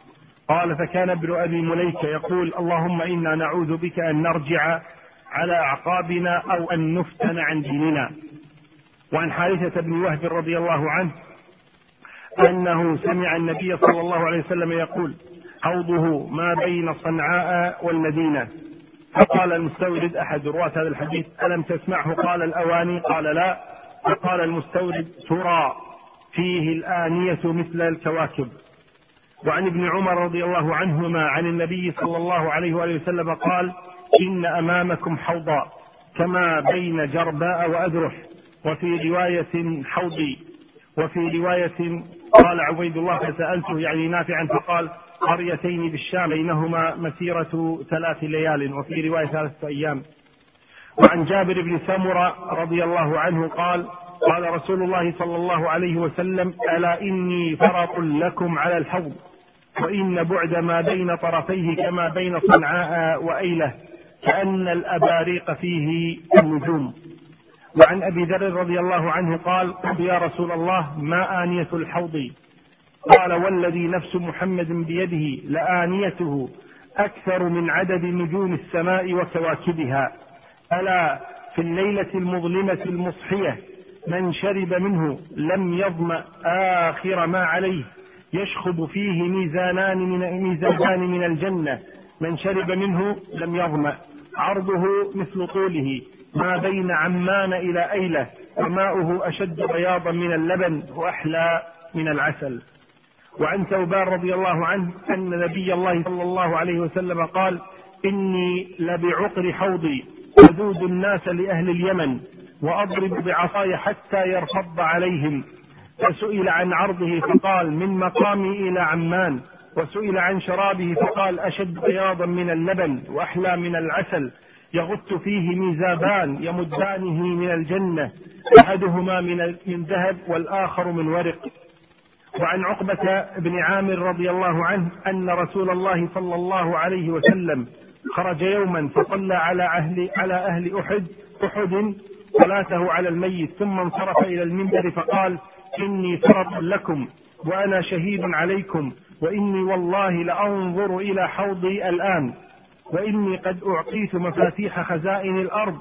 قال فكان ابن أبي مليك يقول اللهم إنا نعوذ بك أن نرجع على عقابنا أو أن نفتن عن ديننا. وعن حارثة بن وهب رضي الله عنه أنه سمع النبي صلى الله عليه وسلم يقول حوضه ما بين صنعاء والمدينة، فقال المستورد أحد رواة هذا الحديث ألم تسمعه؟ قال الأواني، قال لا. فقال المستورد ترى فيه الآنية مثل الكواكب. وعن ابن عمر رضي الله عنهما عن النبي صلى الله عليه وسلم قال إن أمامكم حوضا كما بين جرباء وأذرح، وفي رواية حوضي، وفي رواية قال عبيد الله فسألته يعني نافعا فقال قريتين بالشام بينهما مسيرة ثلاث ليال، وفي رواية ثلاثة أيام. وعن جابر بن ثمر رضي الله عنه قال قال رسول الله صلى الله عليه وسلم ألا إني فرط لكم على الحوض، وإن بعد ما بين طرفيه كما بين صنعاء وأيله، كأن الأباريق فيه النجوم. وعن أبي ذر رضي الله عنه قال يا رسول الله ما آنية الحوض؟ قال والذي نفس محمد بيده لآنيته أكثر من عدد نجوم السماء وكواكبها، ألا في الليلة المظلمة المصحية من شرب منه لم يظمأ آخر ما عليه يشخب فيه ميزانان من, ميزانان من الجنة، من شرب منه لم يظمأ، عرضه مثل طوله، ما بين عمان إلى أيلة، وماؤه أشد بياضا من اللبن وأحلى من العسل. وعن ثوبان رضي الله عنه أن نبي الله صلى الله عليه وسلم قال إني لبعقر حوضي أذود الناس لأهل اليمن وأضرب بعصاي حتى يرفض عليهم. فسئل عن عرضه فقال من مقامي إلى عمان، وسئل عن شرابه فقال أشد بياضا من اللبن وأحلى من العسل، يغط فيه ميزابان يمدانه من الجنة، أحدهما من ذهب والآخر من ورق. وعن عقبة بن عامر رضي الله عنه أن رسول الله صلى الله عليه وسلم خرج يوما فصلى على أهل, على أهل أحد أحد صلاته على الميت، ثم انصرف إلى المنبر فقال إني فرط لكم وأنا شهيد عليكم، وإني والله لأنظر إلى حوضي الآن، وإني قد أعطيت مفاتيح خزائن الأرض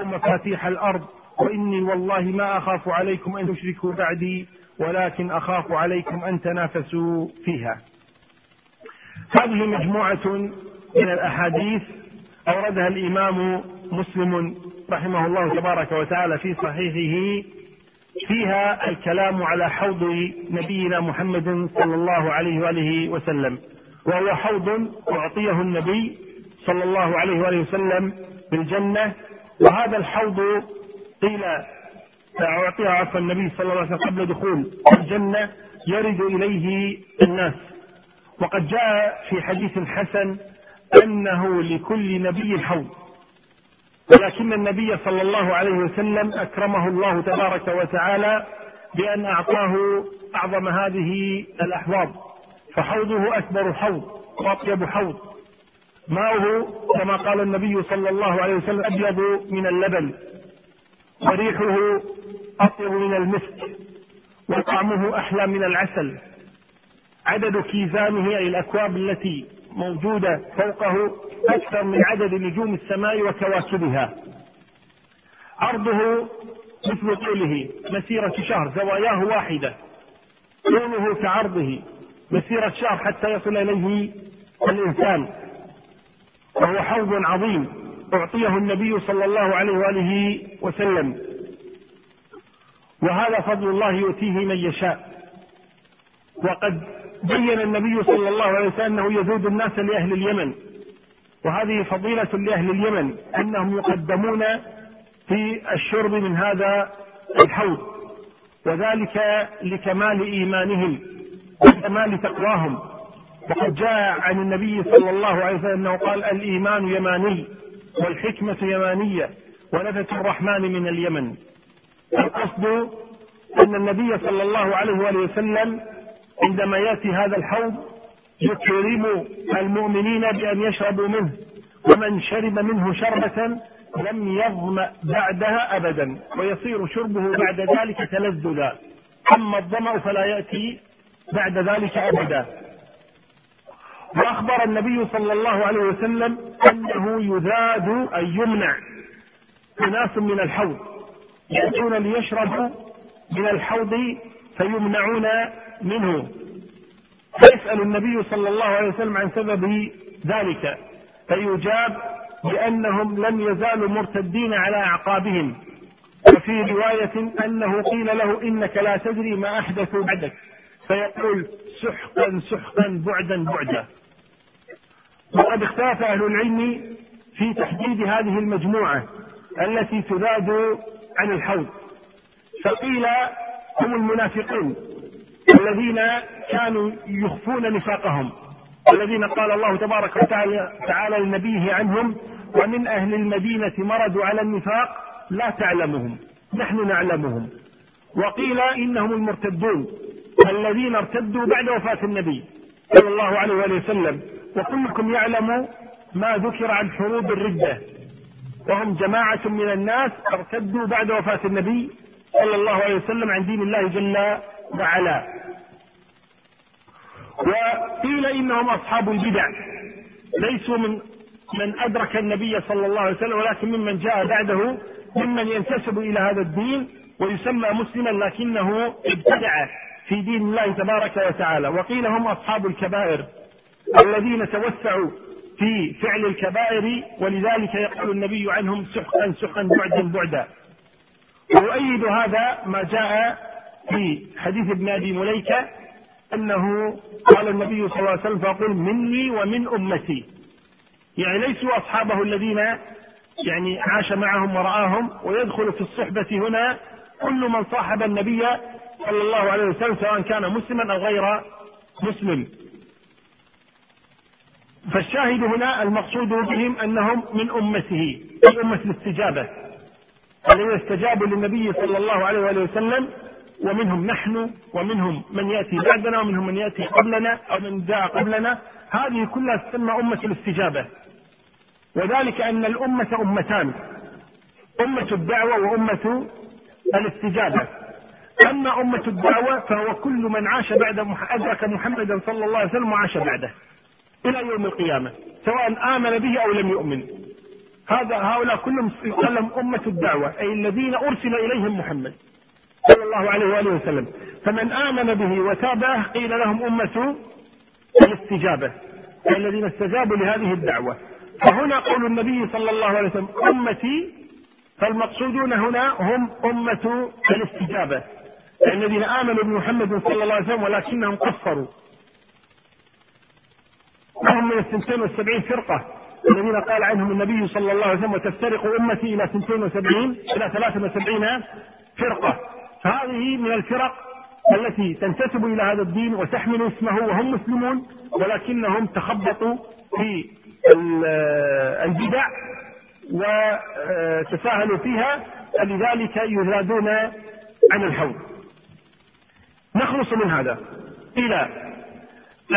أو مفاتيح الأرض، وإني والله ما أخاف عليكم أن تشركوا بعدي ولكن أخاف عليكم أن تنافسوا فيها. هذه مجموعة من الأحاديث أوردها الإمام مسلم رحمه الله تبارك وتعالى في صحيحه، فيها الكلام على حوض نبينا محمد صلى الله عليه وآله وسلم، وهو حوض أعطيه النبي صلى الله عليه وآله وسلم بالجنة. وهذا الحوض قيل أعطيها عفوا النبي صلى الله عليه وسلم قبل دخول الجنة يرد إليه الناس. وقد جاء في حديث حسن أنه لكل نبي حوض، ولكن النبي صلى الله عليه وسلم أكرمه الله تبارك وتعالى بأن أعطاه أعظم هذه الأحواض، فحوضه أكبر حوض وأطيب حوض، ماؤه كما قال النبي صلى الله عليه وسلم أبيض من اللبن، وريحه أطيب من المسك، وطعمه أحلى من العسل. عدد كيزانه أي الأكواب التي موجودة فوقه أكثر من عدد نجوم السماء وكواكبها. عرضه مثل طوله مسيرة شهر، زواياه واحدة، طوله كعرضه مسيرة شهر حتى يصل إليه الإنسان، وهو حوض عظيم أعطيه النبي صلى الله عليه وآله وسلم. وهذا فضل الله يؤتيه من يشاء. وقد بين النبي صلى الله عليه وسلم أنه يذود الناس لأهل اليمن، وهذه فضيلة لأهل اليمن أنهم يقدمون في الشرب من هذا الحوض، وذلك لكمال إيمانهم وكمال تقواهم. وقد جاء عن النبي صلى الله عليه وسلم أنه قال الإيمان يماني والحكمة يمانية ونفس الرحمن من اليمن. القصد أن النبي صلى الله عليه وسلم عندما يأتي هذا الحوض يكرم المؤمنين بأن يشربوا منه، ومن شرب منه شربة لم يظمأ بعدها أبدا، ويصير شربه بعد ذلك تلذذا، أما الظمأ فلا يأتي بعد ذلك أبدا. وأخبر النبي صلى الله عليه وسلم أنه يذاد أي يمنع أناس من الحوض، يأتون ليشربوا من الحوض فيمنعون منه، فيسأل النبي صلى الله عليه وسلم عن سبب ذلك، فيجاب بأنهم لم يزالوا مرتدين على أعقابهم. وفي رواية أنه قيل له إنك لا تدري ما أحدث بعدك، فيقول سحقا سحقا بعدا بعدا. وقد اختلف أهل العلم في تحديد هذه المجموعة التي تذاد عن الحوض، فقيل هم المنافقون الذين كانوا يخفون نفاقهم، الذين قال الله تبارك وتعالى لنبيه عنهم ومن أهل المدينة مرضوا على النفاق لا تعلمهم نحن نعلمهم. وقيل إنهم المرتدون الذين ارتدوا بعد وفاة النبي صلى الله عليه وآله وسلم. وكلكم يعلم ما ذكر عن حروب الردة، وهم جماعة من الناس ارتدوا بعد وفاة النبي صلى الله عليه وسلم عن دين الله جل وعلا. وقيل إنهم أصحاب البدع، ليسوا من من أدرك النبي صلى الله عليه وسلم، ولكن ممن جاء بعده ممن ينتسب إلى هذا الدين ويسمى مسلما لكنه ابتدع في دين الله تبارك وتعالى. وقيل هم أصحاب الكبائر الذين توسعوا في فعل الكبائر، ولذلك يقول النبي عنهم سحقا سحقا بعدا بعدا. ويؤيد هذا ما جاء في حديث ابن أبي مليك أنه قال النبي صلى الله عليه وسلم فقل مني ومن أمتي، يعني ليسوا أصحابه الذين يعني عاش معهم ورآهم. ويدخل في الصحبة هنا كل من صاحب النبي صلى الله عليه وسلم سواء كان مسلما أو غير مسلم. فالشاهد هنا المقصود بهم أنهم من أمته، من أمة الاستجابة الذين استجابوا للنبي صلى الله عليه وسلم، ومنهم نحن ومنهم من يأتي بعدنا ومنهم من يأتي قبلنا أو من جاء قبلنا، هذه كلها تسمى أمة الاستجابة. وذلك أن الأمة أمتان، أمة الدعوة وأمة الاستجابة. أما أمة الدعوة فهو كل من عاش بعد أدرك محمدا صلى الله عليه وسلم وعاش بعده إلى يوم القيامة سواء آمن به أو لم يؤمن، هذا هؤلاء كلهم يسمون أمة الدعوة، أي الذين أرسل إليهم محمد صلى الله عليه وآله وسلم. فمن آمن به وتابعه قيل لهم أمة الاستجابة، أي الذين استجابوا لهذه الدعوة. فهنا قول النبي صلى الله عليه وسلم أمتي، فالمقصودون هنا هم أمة الاستجابة، أي الذين آمنوا بمحمد صلى الله عليه وسلم ولكنهم قصروا. وهم من الثنتين والسبعين فرقة الذين قال عنهم النبي صلى الله عليه وسلم وتفترق أمتي إلى ثنتين وسبعين إلى ثلاثة وسبعين فرقة. فهذه من الفرق التي تنتسب إلى هذا الدين وتحمل اسمه وهم مسلمون، ولكنهم تخبطوا في البدع وتساهلوا فيها، لذلك يذادون عن الحوض. نخلص من هذا إلى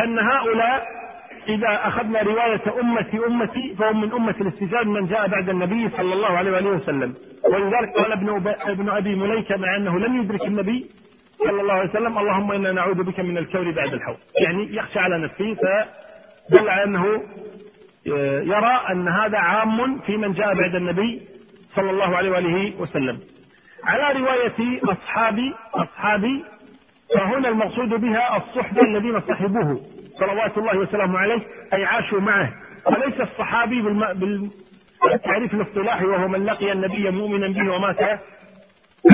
أن هؤلاء إذا أخذنا رواية أمتي أمتي فهم من أمة الاستجابة من جاء بعد النبي صلى الله عليه وآله وسلم. ولذلك قال ابن أبي مليكة مع أنه لم يدرك النبي صلى الله عليه وسلم اللهم إنا نعوذ بك من الكور بعد الحوض، يعني يخشى على نفسه، فدل على أنه يرى أن هذا عام في من جاء بعد النبي صلى الله عليه وآله وسلم. على رواية أصحابي أصحابي فهنا المقصود بها الصحبة الذين صحبوه صلوات الله وسلامه عليه، أي عاشوا معه. وليس الصحابي بالتعريف الاصطلاحي وهو من لقي النبي مؤمنا به ومات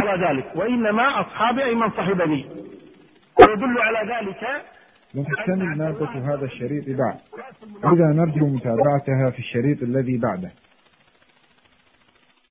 على ذلك، وإنما أصحابي أي من صحبني. ويدل على ذلك نكتمل مادة هذا الشريط بعد، إذا نرجو متابعتها في الشريط الذي بعده.